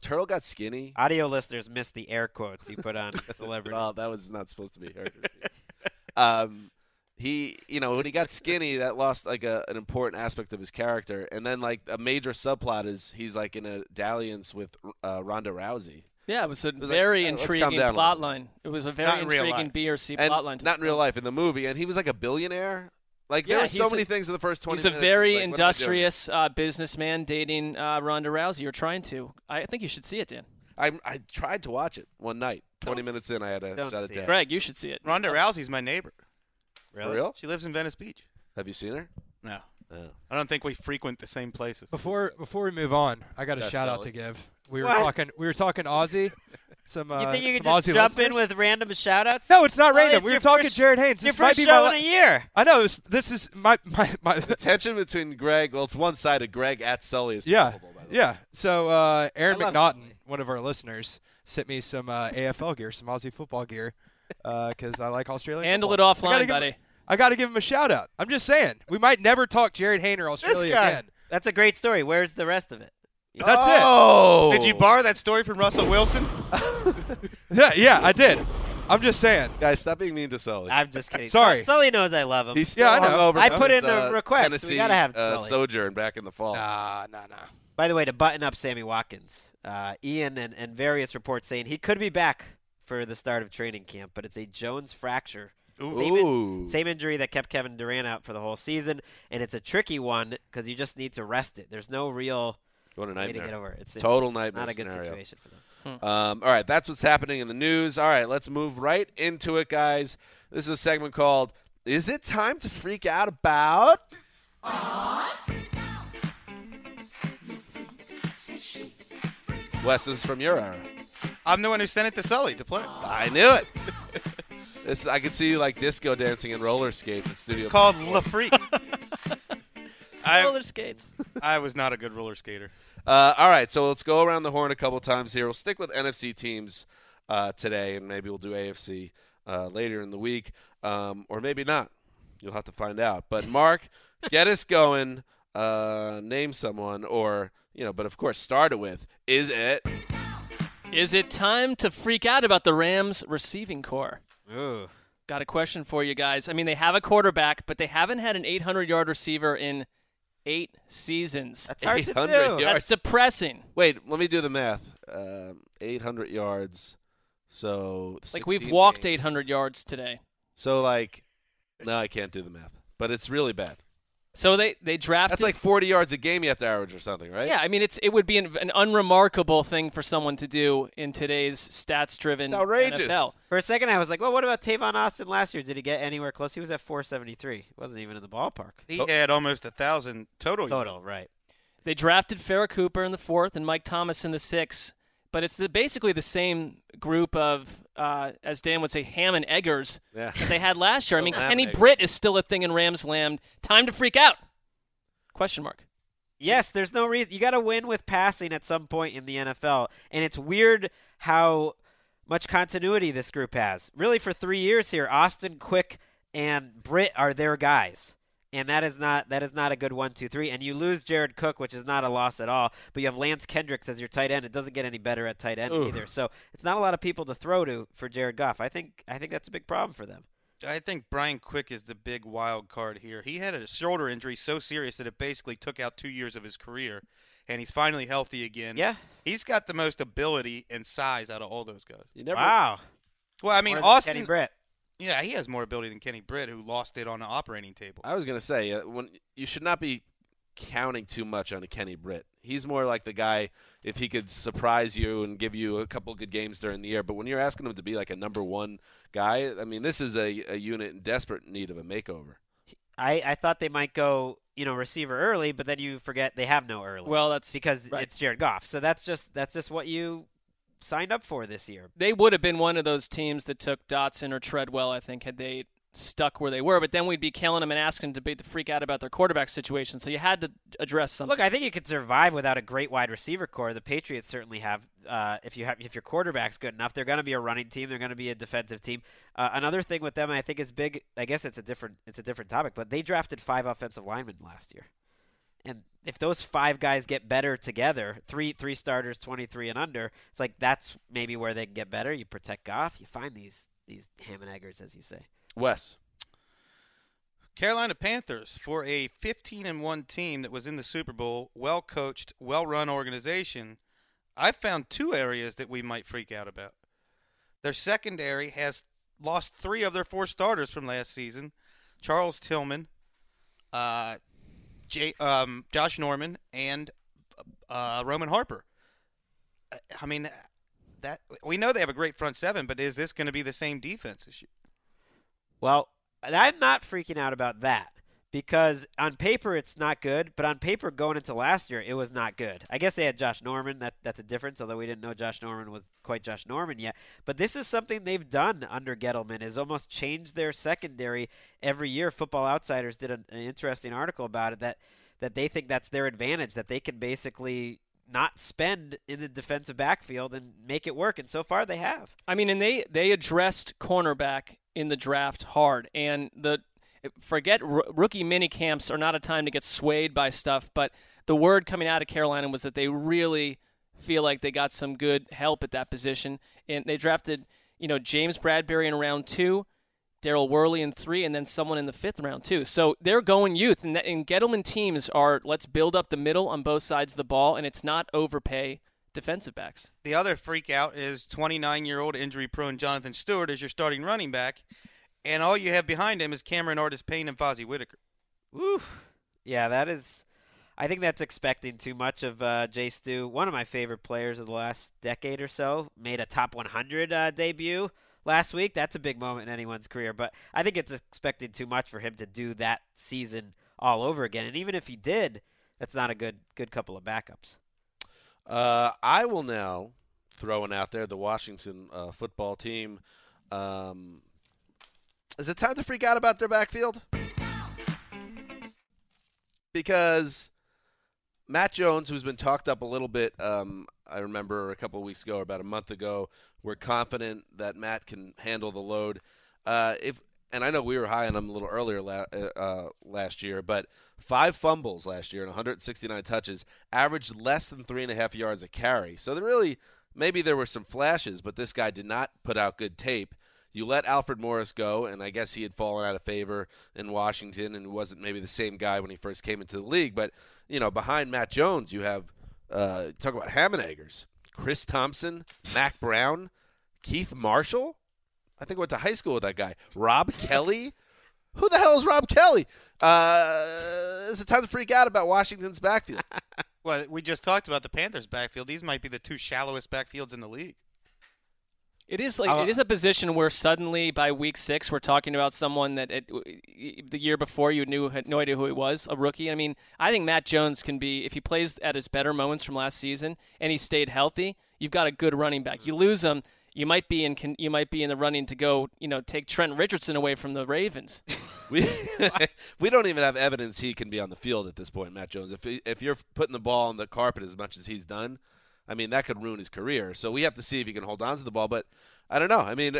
turtle got skinny. Audio listeners missed the air quotes you put on celebrity. Well, that was not supposed to be heard. He, when he got skinny, that lost like an important aspect of his character. And then like a major subplot is he's like in a dalliance with Ronda Rousey. Yeah, it was very intriguing plotline. It was a very intriguing B or C plotline. Not in real life, in the movie. And he was like a billionaire. Like, there were so many things in the first 20 minutes. He's a very industrious businessman dating Ronda Rousey, or trying to. I think you should see it, Dan. I tried to watch it one night. 20 minutes in, I had a shot at Dan. Greg, you should see it. Ronda Rousey's my neighbor. Really? For real? She lives in Venice Beach. Have you seen her? No. I don't think we frequent the same places. Before we move on, I got a shout-out to give. We were talking Aussie. You think you could just Aussie jump listeners in with random shout-outs? No, it's not random. We were talking Jared Haynes. This might be my first show in a year. I know. This is my the tension between Greg. Well, it's one side of Greg at Sully is palpable, by the way. Yeah. So Aaron McNaughton, one of our listeners, sent me some AFL gear, some Aussie football gear, because I like Australian football. Handle it offline, buddy. I got to give him a shout-out. I'm just saying. We might never talk Jared Haynes or Australia again. That's a great story. Where's the rest of it? That's it. Did you borrow that story from Russell Wilson? yeah, I did. I'm just saying. Guys, stop being mean to Sully. I'm just kidding. Sorry. Sully knows I love him. He's still hungover. I put in the request. We got to have Sully. Sojourn back in the fall. Nah. By the way, to button up Sammy Watkins, Ian and various reports saying he could be back for the start of training camp, but it's a Jones fracture. Same injury that kept Kevin Durant out for the whole season, and it's a tricky one because you just need to rest it. There's no real way to get over it. It's total nightmare. Not a good situation for them. All right, that's what's happening in the news. All right, let's move right into it, guys. This is a segment called "Is It Time to Freak Out About?" Wes, this is from your era. I'm the one who sent it to Sully to play. I knew it. This, I could see you like disco dancing and roller skates at Studio. It's called La Freak. Roller skates. I was not a good roller skater. All right, so let's go around the horn a couple times here. We'll stick with NFC teams today, and maybe we'll do AFC later in the week, or maybe not. You'll have to find out. But, Mark, get us going. Name someone, or, you know, but of course, start it with, is it time to freak out about the Rams receiving core? Ooh. Got a question for you guys. I mean, they have a quarterback, but they haven't had an 800-yard receiver in 8 seasons. That's hard to do. Yards. That's depressing. Wait, let me do the math. 800 yards. So, like, we've walked 800 yards today. So, like, no, I can't do the math, but it's really bad. So they drafted. That's like 40 yards a game you have to average or something, right? Yeah, I mean, it would be an unremarkable thing for someone to do in today's stats-driven NFL. It's outrageous. NFL. For a second, I was like, well, what about Tavon Austin last year? Did he get anywhere close? He was at 473. He wasn't even in the ballpark. He had almost 1,000 total. Total, right. They drafted Farrah Cooper in the 4th and Mike Thomas in the 6th. But it's basically the same group of, as Dan would say, ham and eggers that they had last year. I mean, Kenny Britt is still a thing in Ramsland. Time to freak out? Question mark. Yes, there's no reason. You got to win with passing at some point in the NFL. And it's weird how much continuity this group has. Really, for 3 years here, Austin, Quick, and Britt are their guys. And that is not a good 1-2-3. And you lose Jared Cook, which is not a loss at all. But you have Lance Kendricks as your tight end. It doesn't get any better at tight end either. So it's not a lot of people to throw to for Jared Goff. I think that's a big problem for them. I think Brian Quick is the big wild card here. He had a shoulder injury so serious that it basically took out 2 years of his career. And he's finally healthy again. Yeah. He's got the most ability and size out of all those guys. Wow. Well, I mean, Austin. Kenny Britt. Yeah, he has more ability than Kenny Britt, who lost it on the operating table. I was going to say, when you should not be counting too much on a Kenny Britt. He's more like the guy, if he could surprise you and give you a couple good games during the year. But when you're asking him to be like a number one guy, I mean, this is a unit in desperate need of a makeover. I thought they might go, receiver early, but then you forget they have no early. Well, that's because it's Jared Goff. So that's just what you signed up for this year. They would have been one of those teams that took Dotson or Treadwell, I think, had they stuck where they were. But then we'd be killing them and asking them to freak out about their quarterback situation. So you had to address something. Look, I think you could survive without a great wide receiver core. The Patriots certainly have. If your quarterback's good enough, they're going to be a running team. They're going to be a defensive team. Another thing with them, I think, is big. I guess it's a different topic. But they drafted 5 offensive linemen last year. And if those 5 guys get better together, three starters, 23 and under, it's like that's maybe where they can get better. You protect Goff. You find these ham and eggers, as you say. Wes. Carolina Panthers, for a 15-1 team that was in the Super Bowl, well-coached, well-run organization, I found 2 areas that we might freak out about. Their secondary has lost 3 of their 4 starters from last season. Charles Tillman, Josh Norman, and Roman Harper. I mean, that we know they have a great front seven, but is this going to be the same defense this year? Well, I'm not freaking out about that because on paper it's not good, but on paper going into last year it was not good. I guess they had Josh Norman. That's a difference, although we didn't know Josh Norman was quite Josh Norman yet. But this is something they've done under Gettleman, is almost changed their secondary every year. Football Outsiders did an interesting article about it that they think that's their advantage, that they can basically not spend in the defensive backfield and make it work, and so far they have. I mean, and they addressed cornerback in the draft hard, and rookie mini camps are not a time to get swayed by stuff, but the word coming out of Carolina was that they really feel like they got some good help at that position, and they drafted James Bradbury in round 2, Darryl Worley in 3, and then someone in the 5th round, too. So they're going youth, and Gettleman teams are, let's build up the middle on both sides of the ball, and it's not overpay defensive backs. The other freak out is 29-year-old injury-prone Jonathan Stewart as your starting running back, and all you have behind him is Cameron Artis-Payne and Fozzie Whittaker. Woo. Yeah, that is – I think that's expecting too much of Jay Stu. One of my favorite players of the last decade or so made a top 100 debut last week. That's a big moment in anyone's career, but I think it's expected too much for him to do that season all over again. And even if he did, that's not a good couple of backups. I will now throw in out there the Washington football team. Is it time to freak out about their backfield? Because Matt Jones, who's been talked up a little bit, I remember a couple of weeks ago, or about a month ago, we're confident that Matt can handle the load. And I know we were high on him a little earlier last year, but 5 fumbles last year and 169 touches, averaged less than 3.5 yards a carry. So maybe there were some flashes, but this guy did not put out good tape. You let Alfred Morris go, and I guess he had fallen out of favor in Washington and wasn't maybe the same guy when he first came into the league. But, behind Matt Jones, you have, talk about Hammond-Eggers, Chris Thompson, Mack Brown, Keith Marshall. I think I went to high school with that guy. Rob Kelly. Who the hell is Rob Kelly? It's a time to freak out about Washington's backfield. Well, we just talked about the Panthers' backfield. These might be the 2 shallowest backfields in the league. It is it is a position where suddenly by week 6 we're talking about someone that the year before you had no idea who he was, a rookie. I mean, I think Matt Jones can be, if he plays at his better moments from last season and he stayed healthy, you've got a good running back. You lose him, you might be in the running to go, take Trent Richardson away from the Ravens. We don't even have evidence he can be on the field at this point, Matt Jones. If you're putting the ball on the carpet as much as he's done, I mean, that could ruin his career. So we have to see if he can hold on to the ball. But I don't know. I mean,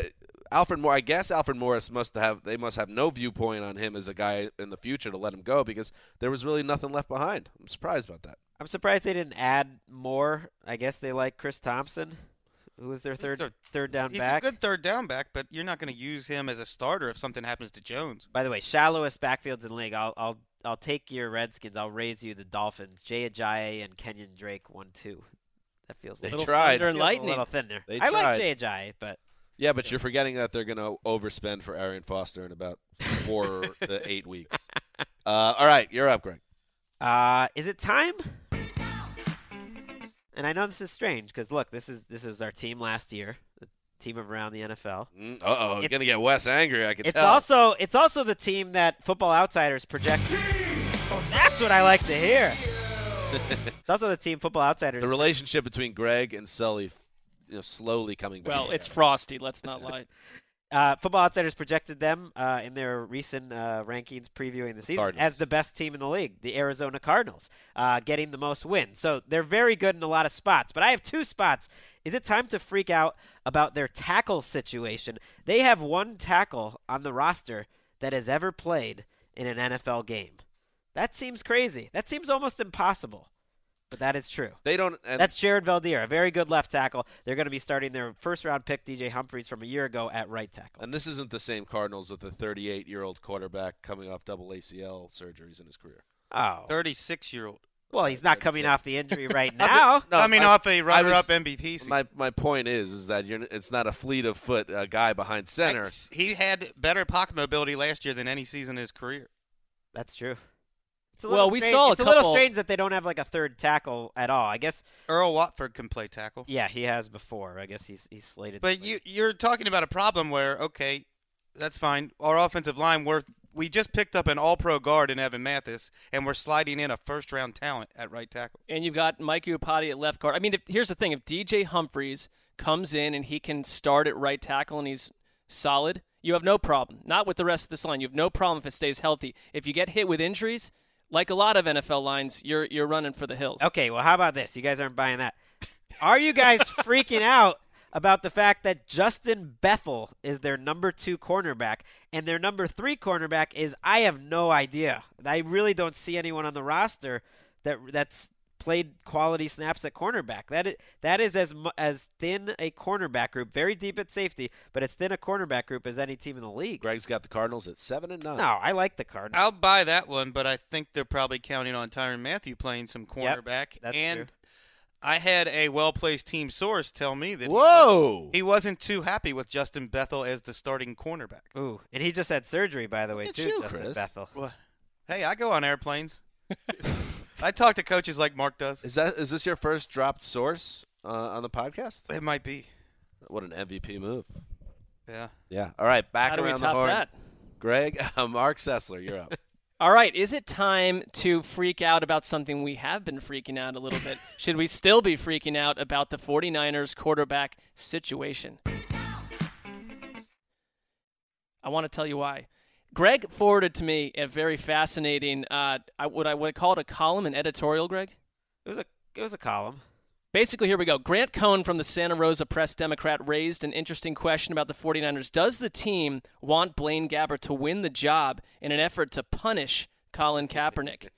I guess Alfred Morris must have no viewpoint on him as a guy in the future to let him go, because there was really nothing left behind. I'm surprised about that. I'm surprised they didn't add more. I guess they like Chris Thompson, who was their third down back. He's a good third down back, but you're not going to use him as a starter if something happens to Jones. By the way, shallowest backfields in the league. I'll take your Redskins. I'll raise you the Dolphins. Jay Ajayi and Kenyon Drake 1-2. That feels a little thinner and lightning. A little thinner. I like J.J., but... Yeah, but you're forgetting that they're going to overspend for Arian Foster in about 4 to 8 weeks. All right, you're up, Greg. Is it time? And I know this is strange because, look, this is our team last year, the team of Around the NFL. Uh-oh, going to get Wes angry, I can tell. It's also the team that Football Outsiders projects. That's what I like to hear. It's also the team Football Outsiders. The relationship between Greg and Sully slowly coming back. Well, it's frosty. Let's not lie. Football Outsiders projected them in their recent rankings previewing the season Cardinals. As the best team in the league, the Arizona Cardinals, getting the most wins. So they're very good in a lot of spots. But I have 2 spots. Is it time to freak out about their tackle situation? They have 1 tackle on the roster that has ever played in an NFL game. That seems crazy. That seems almost impossible, but that is true. That's Jared Valdir, a very good left tackle. They're going to be starting their first-round pick, DJ Humphries, from a year ago at right tackle. And this isn't the same Cardinals with a 38-year-old quarterback coming off double ACL surgeries in his career. Oh. 36-year-old. Well, he's not coming off the injury right now. Off a runner-up MVP. Season. My point is that it's not a fleet-of-foot guy behind center. He had better pocket mobility last year than any season in his career. That's true. It's a little strange that they don't have, a third tackle at all. I guess Earl Watford can play tackle. Yeah, he has before. I guess he's slated. But you're talking about a problem where, okay, that's fine. Our offensive line, we just picked up an all-pro guard in Evan Mathis, and we're sliding in a first-round talent at right tackle. And you've got Mike Iupati at left guard. I mean, here's the thing. If DJ Humphries comes in and he can start at right tackle and he's solid, you have no problem. Not with the rest of this line. You have no problem if it stays healthy. If you get hit with injuries – like a lot of NFL lines, you're running for the hills. Okay, well, how about this? You guys aren't buying that. Are you guys freaking out about the fact that Justin Bethel is their number 2 cornerback, and their number 3 cornerback is, I have no idea. I really don't see anyone on the roster that's played quality snaps at cornerback. That is as thin a cornerback group, very deep at safety, but as thin a cornerback group as any team in the league. Greg's got the Cardinals at 7-9. No, I like the Cardinals. I'll buy that one, but I think they're probably counting on Tyrann Mathieu playing some cornerback. Yep, that's true. I had a well-placed team source tell me that he wasn't too happy with Justin Bethel as the starting cornerback. Ooh, and he just had surgery, by the way, Justin Bethel. Well, hey, I go on airplanes. I talk to coaches like Mark does. Is this your first dropped source on the podcast? It might be. What an MVP move. Yeah. Yeah. All right, back around the horn. How do we top that? Greg, Mark Sessler, you're up. All right, is it time to freak out about something we have been freaking out a little bit? Should we still be freaking out about the 49ers quarterback situation? I want to tell you why. Greg forwarded to me a very fascinating, would I call it a column, an editorial, Greg? It was a column. Basically, here we go. Grant Cohn from the Santa Rosa Press-Democrat raised an interesting question about the 49ers. Does the team want Blaine Gabbert to win the job in an effort to punish Colin Kaepernick?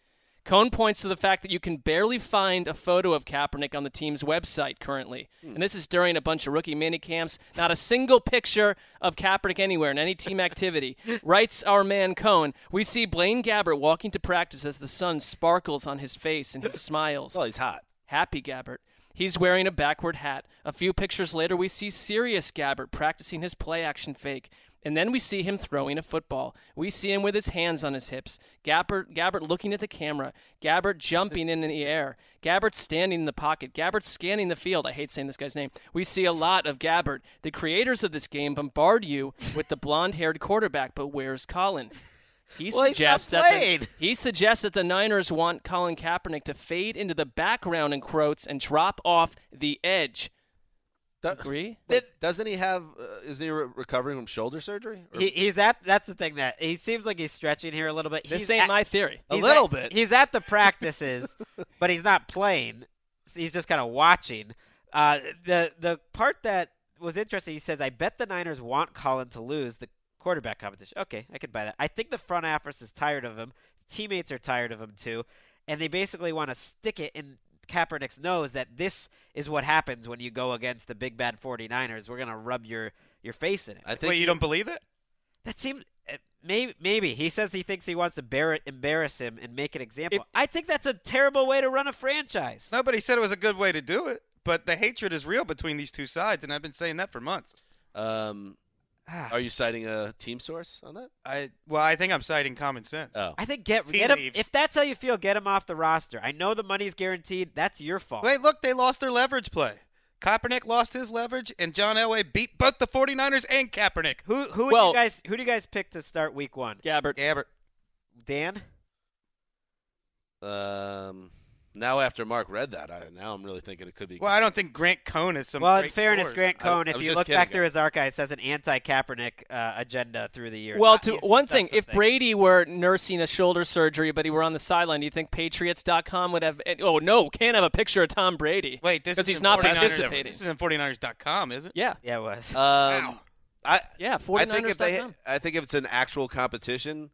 Cohn points to the fact that you can barely find a photo of Kaepernick on the team's website currently. And this is during a bunch of rookie minicamps. Not a single picture of Kaepernick anywhere in any team activity. Writes our man Cohn, we see Blaine Gabbert walking to practice as the sun sparkles on his face and he smiles. Well, he's hot. Happy Gabbert. He's wearing a backward hat. A few pictures later, we see serious Gabbert practicing his play-action fake. And then we see him throwing a football. We see him with his hands on his hips. Gabbert looking at the camera. Gabbert jumping in the air. Gabbert standing in the pocket. Gabbert scanning the field. I hate saying this guy's name. We see a lot of Gabbert. The creators of this game bombard you with the blonde-haired quarterback, but where's Colin? He suggests that the Niners want Colin Kaepernick to fade into the background in quotes and drop off the edge. Agree? Doesn't he have? Isn't he recovering from shoulder surgery? That's the thing that he seems like he's stretching here a little bit. My theory. A little bit. He's at the practices, but he's not playing. He's just kind of watching. The part that was interesting. He says, "I bet the Niners want Colin to lose the quarterback competition." Okay, I could buy that. I think the front office is tired of him. His teammates are tired of him too, and they basically want to stick it in Kaepernick's nose that this is what happens when you go against the big bad 49ers. We're going to rub your face in it. Wait, you don't believe it? That seemed maybe. He says he thinks he wants to embarrass him and make an example. I think that's a terrible way to run a franchise. No, but he said it was a good way to do it. But the hatred is real between these two sides, and I've been saying that for months. Are you citing a team source on that? I think I'm citing common sense. Oh. I think get him. If that's how you feel, get him off the roster. I know the money's guaranteed. That's your fault. Wait, look, they lost their leverage play. Kaepernick lost his leverage, and John Elway beat both the 49ers and Kaepernick. Who do you guys pick to start week one? Gabbert. Dan? Now after Mark read that, now I'm really thinking it could be. Well, I don't think Grant Cohn is some. Well, in fairness, scores. Grant Cohn, if you look back through his archives, has an anti-Kaepernick agenda through the years. Well, one thing, if Brady were nursing a shoulder surgery, but he were on the sideline, do you think Patriots.com would have? Oh no, can't have a picture of Tom Brady. Wait, because he's not participating. This isn't 49ers.com, is it? Yeah, it was. Wow. Yeah, 49ers.com. I think if it's an actual competition.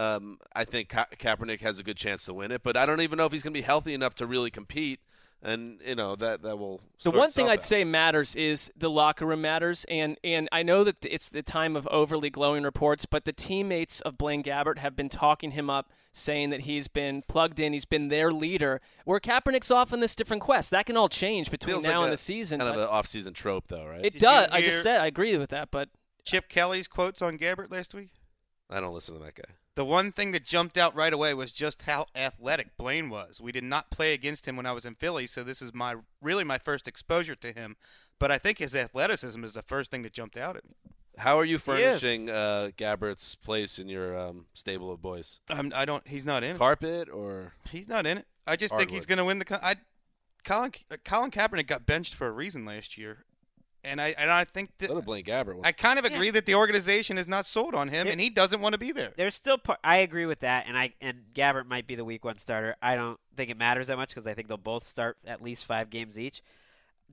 I think Kaepernick has a good chance to win it, but I don't even know if he's going to be healthy enough to really compete. And, you know, that will – the one thing I'd say matters is the locker room matters. And I know that it's the time of overly glowing reports, but the teammates of Blaine Gabbert have been talking him up, saying that he's been plugged in, he's been their leader, where Kaepernick's off on this different quest. That can all change between now and the season. Kind of an off-season trope, though, right? It does. I just said I agree with that, but – Chip Kelly's quotes on Gabbert last week? I don't listen to that guy. The one thing that jumped out right away was just how athletic Blaine was. We did not play against him when I was in Philly, so this is my first exposure to him. But I think his athleticism is the first thing that jumped out at me. How are you furnishing Gabbert's place in your stable of boys? He's not in it. Carpet or? He's not in it. I just think he's going to win the. Colin Kaepernick got benched for a reason last year. And I think that I kind of agree that the organization is not sold on him, and he doesn't want to be there. There's still I agree with that, and Gabbert might be the week one starter. I don't think it matters that much because I think they'll both start at least 5 games each.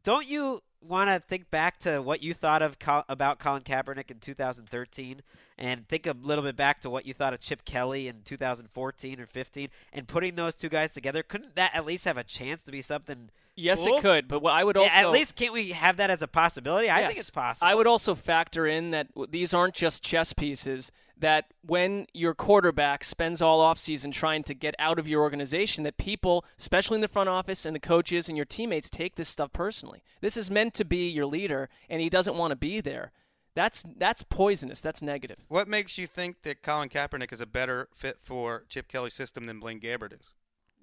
Don't you want to think back to what you thought of about Colin Kaepernick in 2013, and think a little bit back to what you thought of Chip Kelly in 2014 or 15, and putting those two guys together, couldn't that at least have a chance to be something? Yes, cool? It could. But what I would also at least, can't we have that as a possibility? I think it's possible. I would also factor in that these aren't just chess pieces. That when your quarterback spends all offseason trying to get out of your organization, that people, especially in the front office and the coaches and your teammates, take this stuff personally. This is meant to be your leader, and he doesn't want to be there. That's poisonous. That's negative. What makes you think that Colin Kaepernick is a better fit for Chip Kelly's system than Blaine Gabbert is?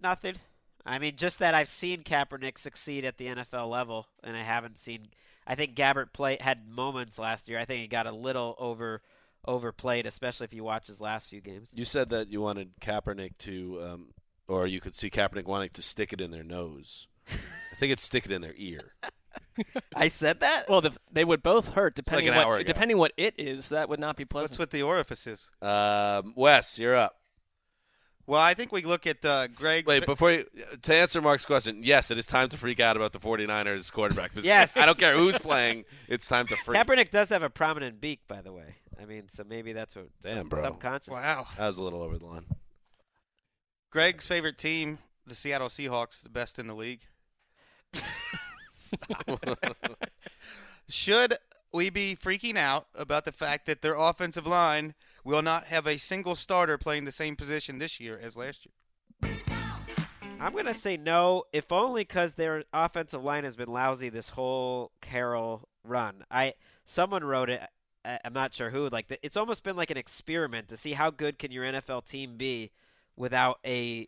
Nothing. I mean, just that I've seen Kaepernick succeed at the NFL level, and I haven't seen – I think Gabbert had moments last year. I think he got a little overplayed, especially if you watch his last few games. You said that you wanted Kaepernick to or you could see Kaepernick wanting to stick it in their nose. I think it's stick it in their ear. I said that? Well, they would both hurt depending like depending what it is. That would not be pleasant. What's with the orifices? Wes, you're up. Well, I think we look at Greg. Wait, to answer Mark's question, yes, it is time to freak out about the 49ers quarterback. Yes. I don't care who's playing. It's time to freak out. Kaepernick does have a prominent beak, by the way. I mean, so maybe that's what subconscious. Wow. That was a little over the line. Greg's favorite team, the Seattle Seahawks, the best in the league. Should we be freaking out about the fact that their offensive line will not have a single starter playing the same position this year as last year? I'm going to say no, if only because their offensive line has been lousy this whole Carroll run. Someone wrote it. I'm not sure who. Like, it's almost been like an experiment to see how good can your NFL team be without a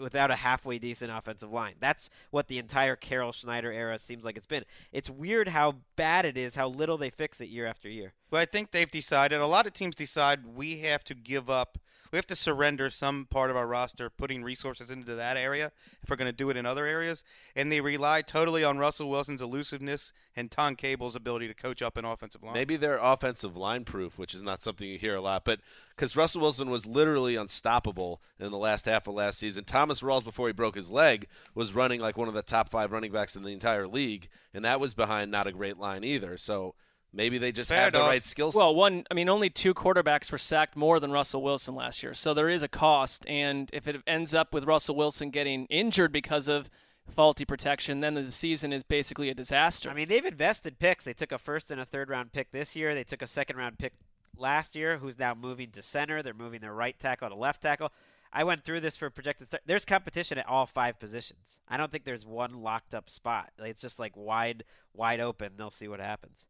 halfway decent offensive line. That's what the entire Carroll Schneider era seems like it's been. It's weird how bad it is, how little they fix it year after year. Well, I think they've decided, a lot of teams decide, we have to give up, we have to surrender some part of our roster, putting resources into that area if we're going to do it in other areas. And they rely totally on Russell Wilson's elusiveness and Tom Cable's ability to coach up an offensive line. Maybe they're offensive line proof, which is not something you hear a lot, but because Russell Wilson was literally unstoppable in the last half of last season. Thomas Rawls, before he broke his leg, was running like one of the top 5 running backs in the entire league, and that was behind not a great line either. So maybe they just have the right skill set. Well, only 2 quarterbacks were sacked more than Russell Wilson last year, so there is a cost, and if it ends up with Russell Wilson getting injured because of faulty protection, then the season is basically a disaster. I mean, they've invested picks. They took a first and a third-round pick this year. They took a second-round pick last year, who's now moving to center. They're moving their right tackle to left tackle. I went through this for projected start. There's competition at all 5 positions. I don't think there's one locked-up spot. It's just like wide open. They'll see what happens.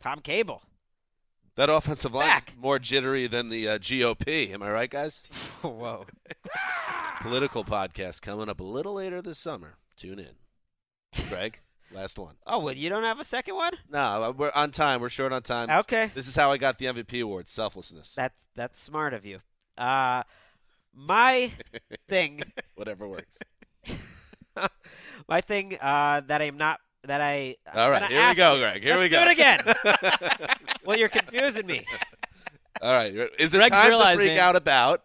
Tom Cable. That offensive line is more jittery than the GOP. Am I right, guys? Whoa. Political podcast coming up a little later this summer. Tune in. Greg, last one. Oh, well, you don't have a second one? No, we're on time. We're short on time. Okay. This is how I got the MVP award, selflessness. That's smart of you. My thing. Whatever works. My thing that I'm not. That I all right. Here we go, Greg. Here we go. Do it again. Well, you're confusing me. All right. Is it time to freak out about?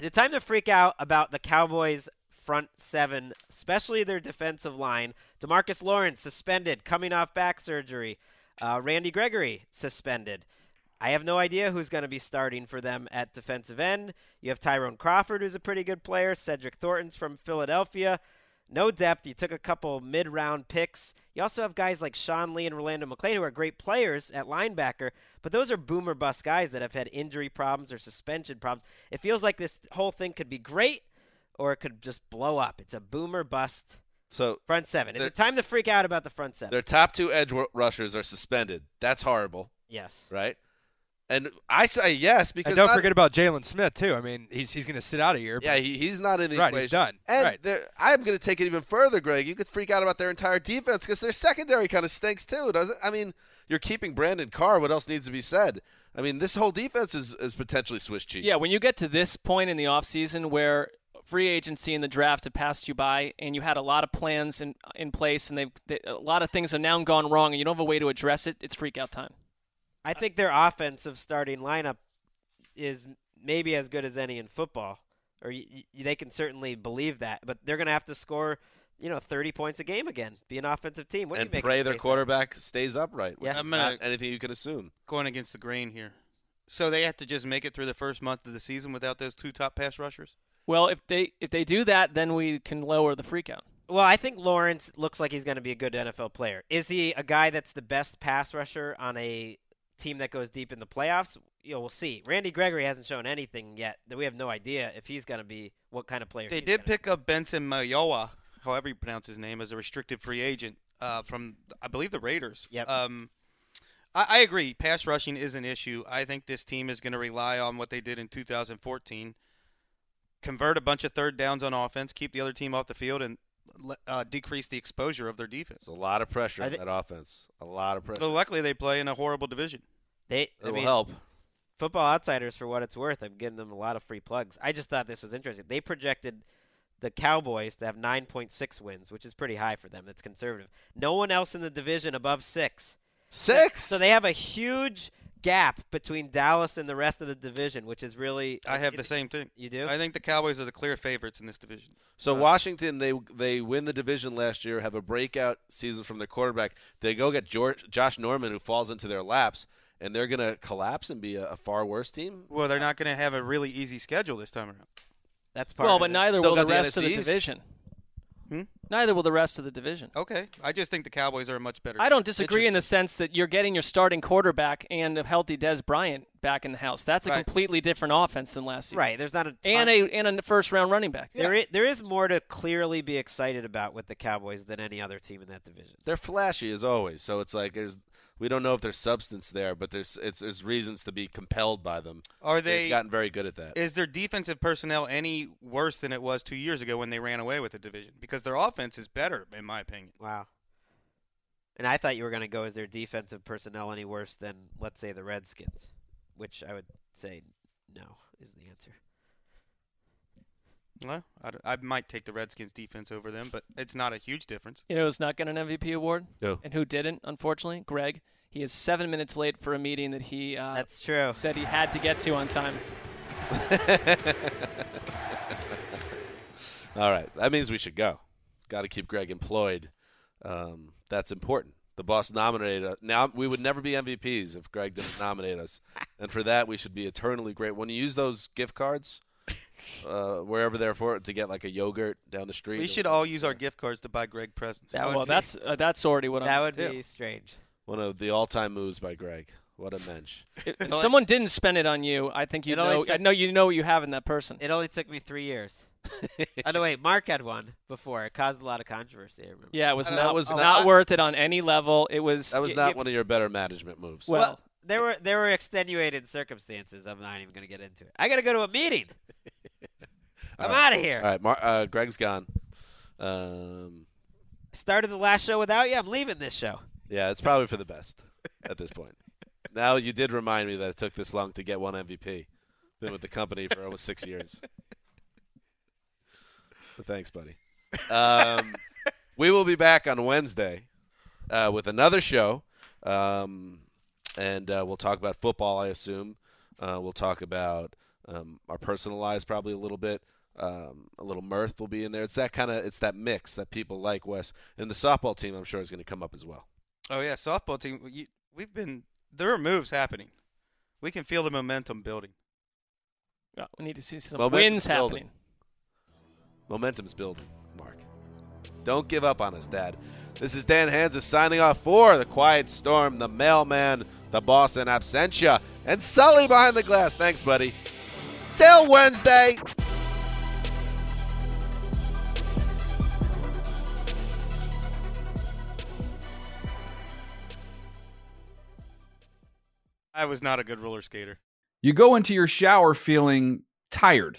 It's time to freak out about the Cowboys' front 7, especially their defensive line. DeMarcus Lawrence suspended, coming off back surgery. Randy Gregory suspended. I have no idea who's going to be starting for them at defensive end. You have Tyrone Crawford, who's a pretty good player. Cedric Thornton's from Philadelphia. No depth. You took a couple mid-round picks. You also have guys like Sean Lee and Rolando McClain, who are great players at linebacker, but those are boom or bust guys that have had injury problems or suspension problems. It feels like this whole thing could be great or it could just blow up. It's a boom or bust front 7. It's time to freak out about the front 7. Their top 2 edge rushers are suspended. That's horrible. Yes. Right? And I say yes because don't forget about Jalen Smith too. I mean, he's going to sit out a year. Yeah, he's not in the equation. He's done. And I'm going to take it even further, Greg. You could freak out about their entire defense because their secondary kind of stinks too, doesn't it? I mean, you're keeping Brandon Carr. What else needs to be said? I mean, this whole defense is potentially Swiss cheese. Yeah, when you get to this point in the offseason where free agency and the draft have passed you by, and you had a lot of plans in place, and a lot of things have now gone wrong, and you don't have a way to address it, it's freak out time. I think their offensive starting lineup is maybe as good as any in football, or they can certainly believe that, but they're going to have to score 30 points a game again, be an offensive team. What do you make pray their quarterback stays upright, which is not anything you can assume. Going against the grain here. So they have to just make it through the first month of the season without those two top pass rushers? Well, if they do that, then we can lower the free count. Well, I think Lawrence looks like he's going to be a good NFL player. Is he a guy that's the best pass rusher on a team that goes deep in the playoffs? We'll see. Randy Gregory hasn't shown anything yet. We have no idea if he's going to be what kind of player he's going to be. They did pick up Benson Mayowa, however you pronounce his name, as a restricted free agent from, I believe, the Raiders. Yep. I agree. Pass rushing is an issue. I think this team is going to rely on what they did in 2014. Convert a bunch of third downs on offense, keep the other team off the field, and decrease the exposure of their defense. It's a lot of pressure on that offense. A lot of pressure. Well, luckily, they play in a horrible division. It will help. Football Outsiders, for what it's worth, I'm giving them a lot of free plugs. I just thought this was interesting. They projected the Cowboys to have 9.6 wins, which is pretty high for them. That's conservative. No one else in the division above 6. 6? So they have a huge gap between Dallas and the rest of the division, which is really... I have the same thing. You do? I think the Cowboys are the clear favorites in this division. So Washington, they win the division last year, have a breakout season from their quarterback. They go get Josh Norman, who falls into their laps, and they're going to collapse and be a far worse team? Well, they're not going to have a really easy schedule this time around. That's part of it. Well, but neither will the rest of the division. Neither will the rest of the division. Okay. I just think the Cowboys are a much better team. I don't disagree in the sense that you're getting your starting quarterback and a healthy Dez Bryant back in the house. That's a completely different offense than last year. Right. There's not a ton. And a first-round running back. Yeah. There is more to clearly be excited about with the Cowboys than any other team in that division. They're flashy as always, so it's like we don't know if there's substance there, but there's reasons to be compelled by them. They've gotten very good at that. Is their defensive personnel any worse than it was 2 years ago when they ran away with the division? Because their offense is better, in my opinion. Wow. And I thought you were going to go, is their defensive personnel any worse than, let's say, the Redskins? Which I would say no is the answer. Well, I might take the Redskins defense over them, but it's not a huge difference. You know who's not getting an MVP award? No. And who didn't, unfortunately? Greg. He is 7 minutes late for a meeting that he That's true. Said he had to get to on time. All right. That means we should go. Got to keep Greg employed. That's important. The boss nominated us. Now, we would never be MVPs if Greg didn't nominate us. And for that, we should be eternally grateful. When you use those gift cards, wherever they're for, to get like a yogurt down the street. We should all use our gift cards to buy Greg presents. That's already what I'm doing. That would be strange. One of the all-time moves by Greg. What a mensch. If someone didn't spend it on you, I think you know what you have in that person. It only took me 3 years. Oh, no, wait. Mark had one before. It caused a lot of controversy, I remember. Yeah, it was not worth it on any level. It was. That was not one of your better management moves. Well, there were extenuated circumstances. I'm not even going to get into it. I got to go to a meeting. I'm out of here. All right, Greg's gone. Started the last show without you. I'm leaving this show. Yeah, it's probably for the best at this point. Now you did remind me that it took this long to get one MVP. Been with the company for almost 6 years. But thanks, buddy. We will be back on Wednesday with another show, and we'll talk about football, I assume. We'll talk about our personal lives probably a little bit. A little mirth will be in there. It's that kind of – it's that mix that people like, Wes. And the softball team, I'm sure, is going to come up as well. Oh, yeah, softball team. We've been – there are moves happening. We can feel the momentum building. Oh, we need to see some wins happening. Momentum's building, Mark. Don't give up on us, Dad. This is Dan Hanzus signing off for The Quiet Storm, The Mailman, The Boss in Absentia, and Sully behind the glass. Thanks, buddy. Till Wednesday. I was not a good roller skater. You go into your shower feeling tired.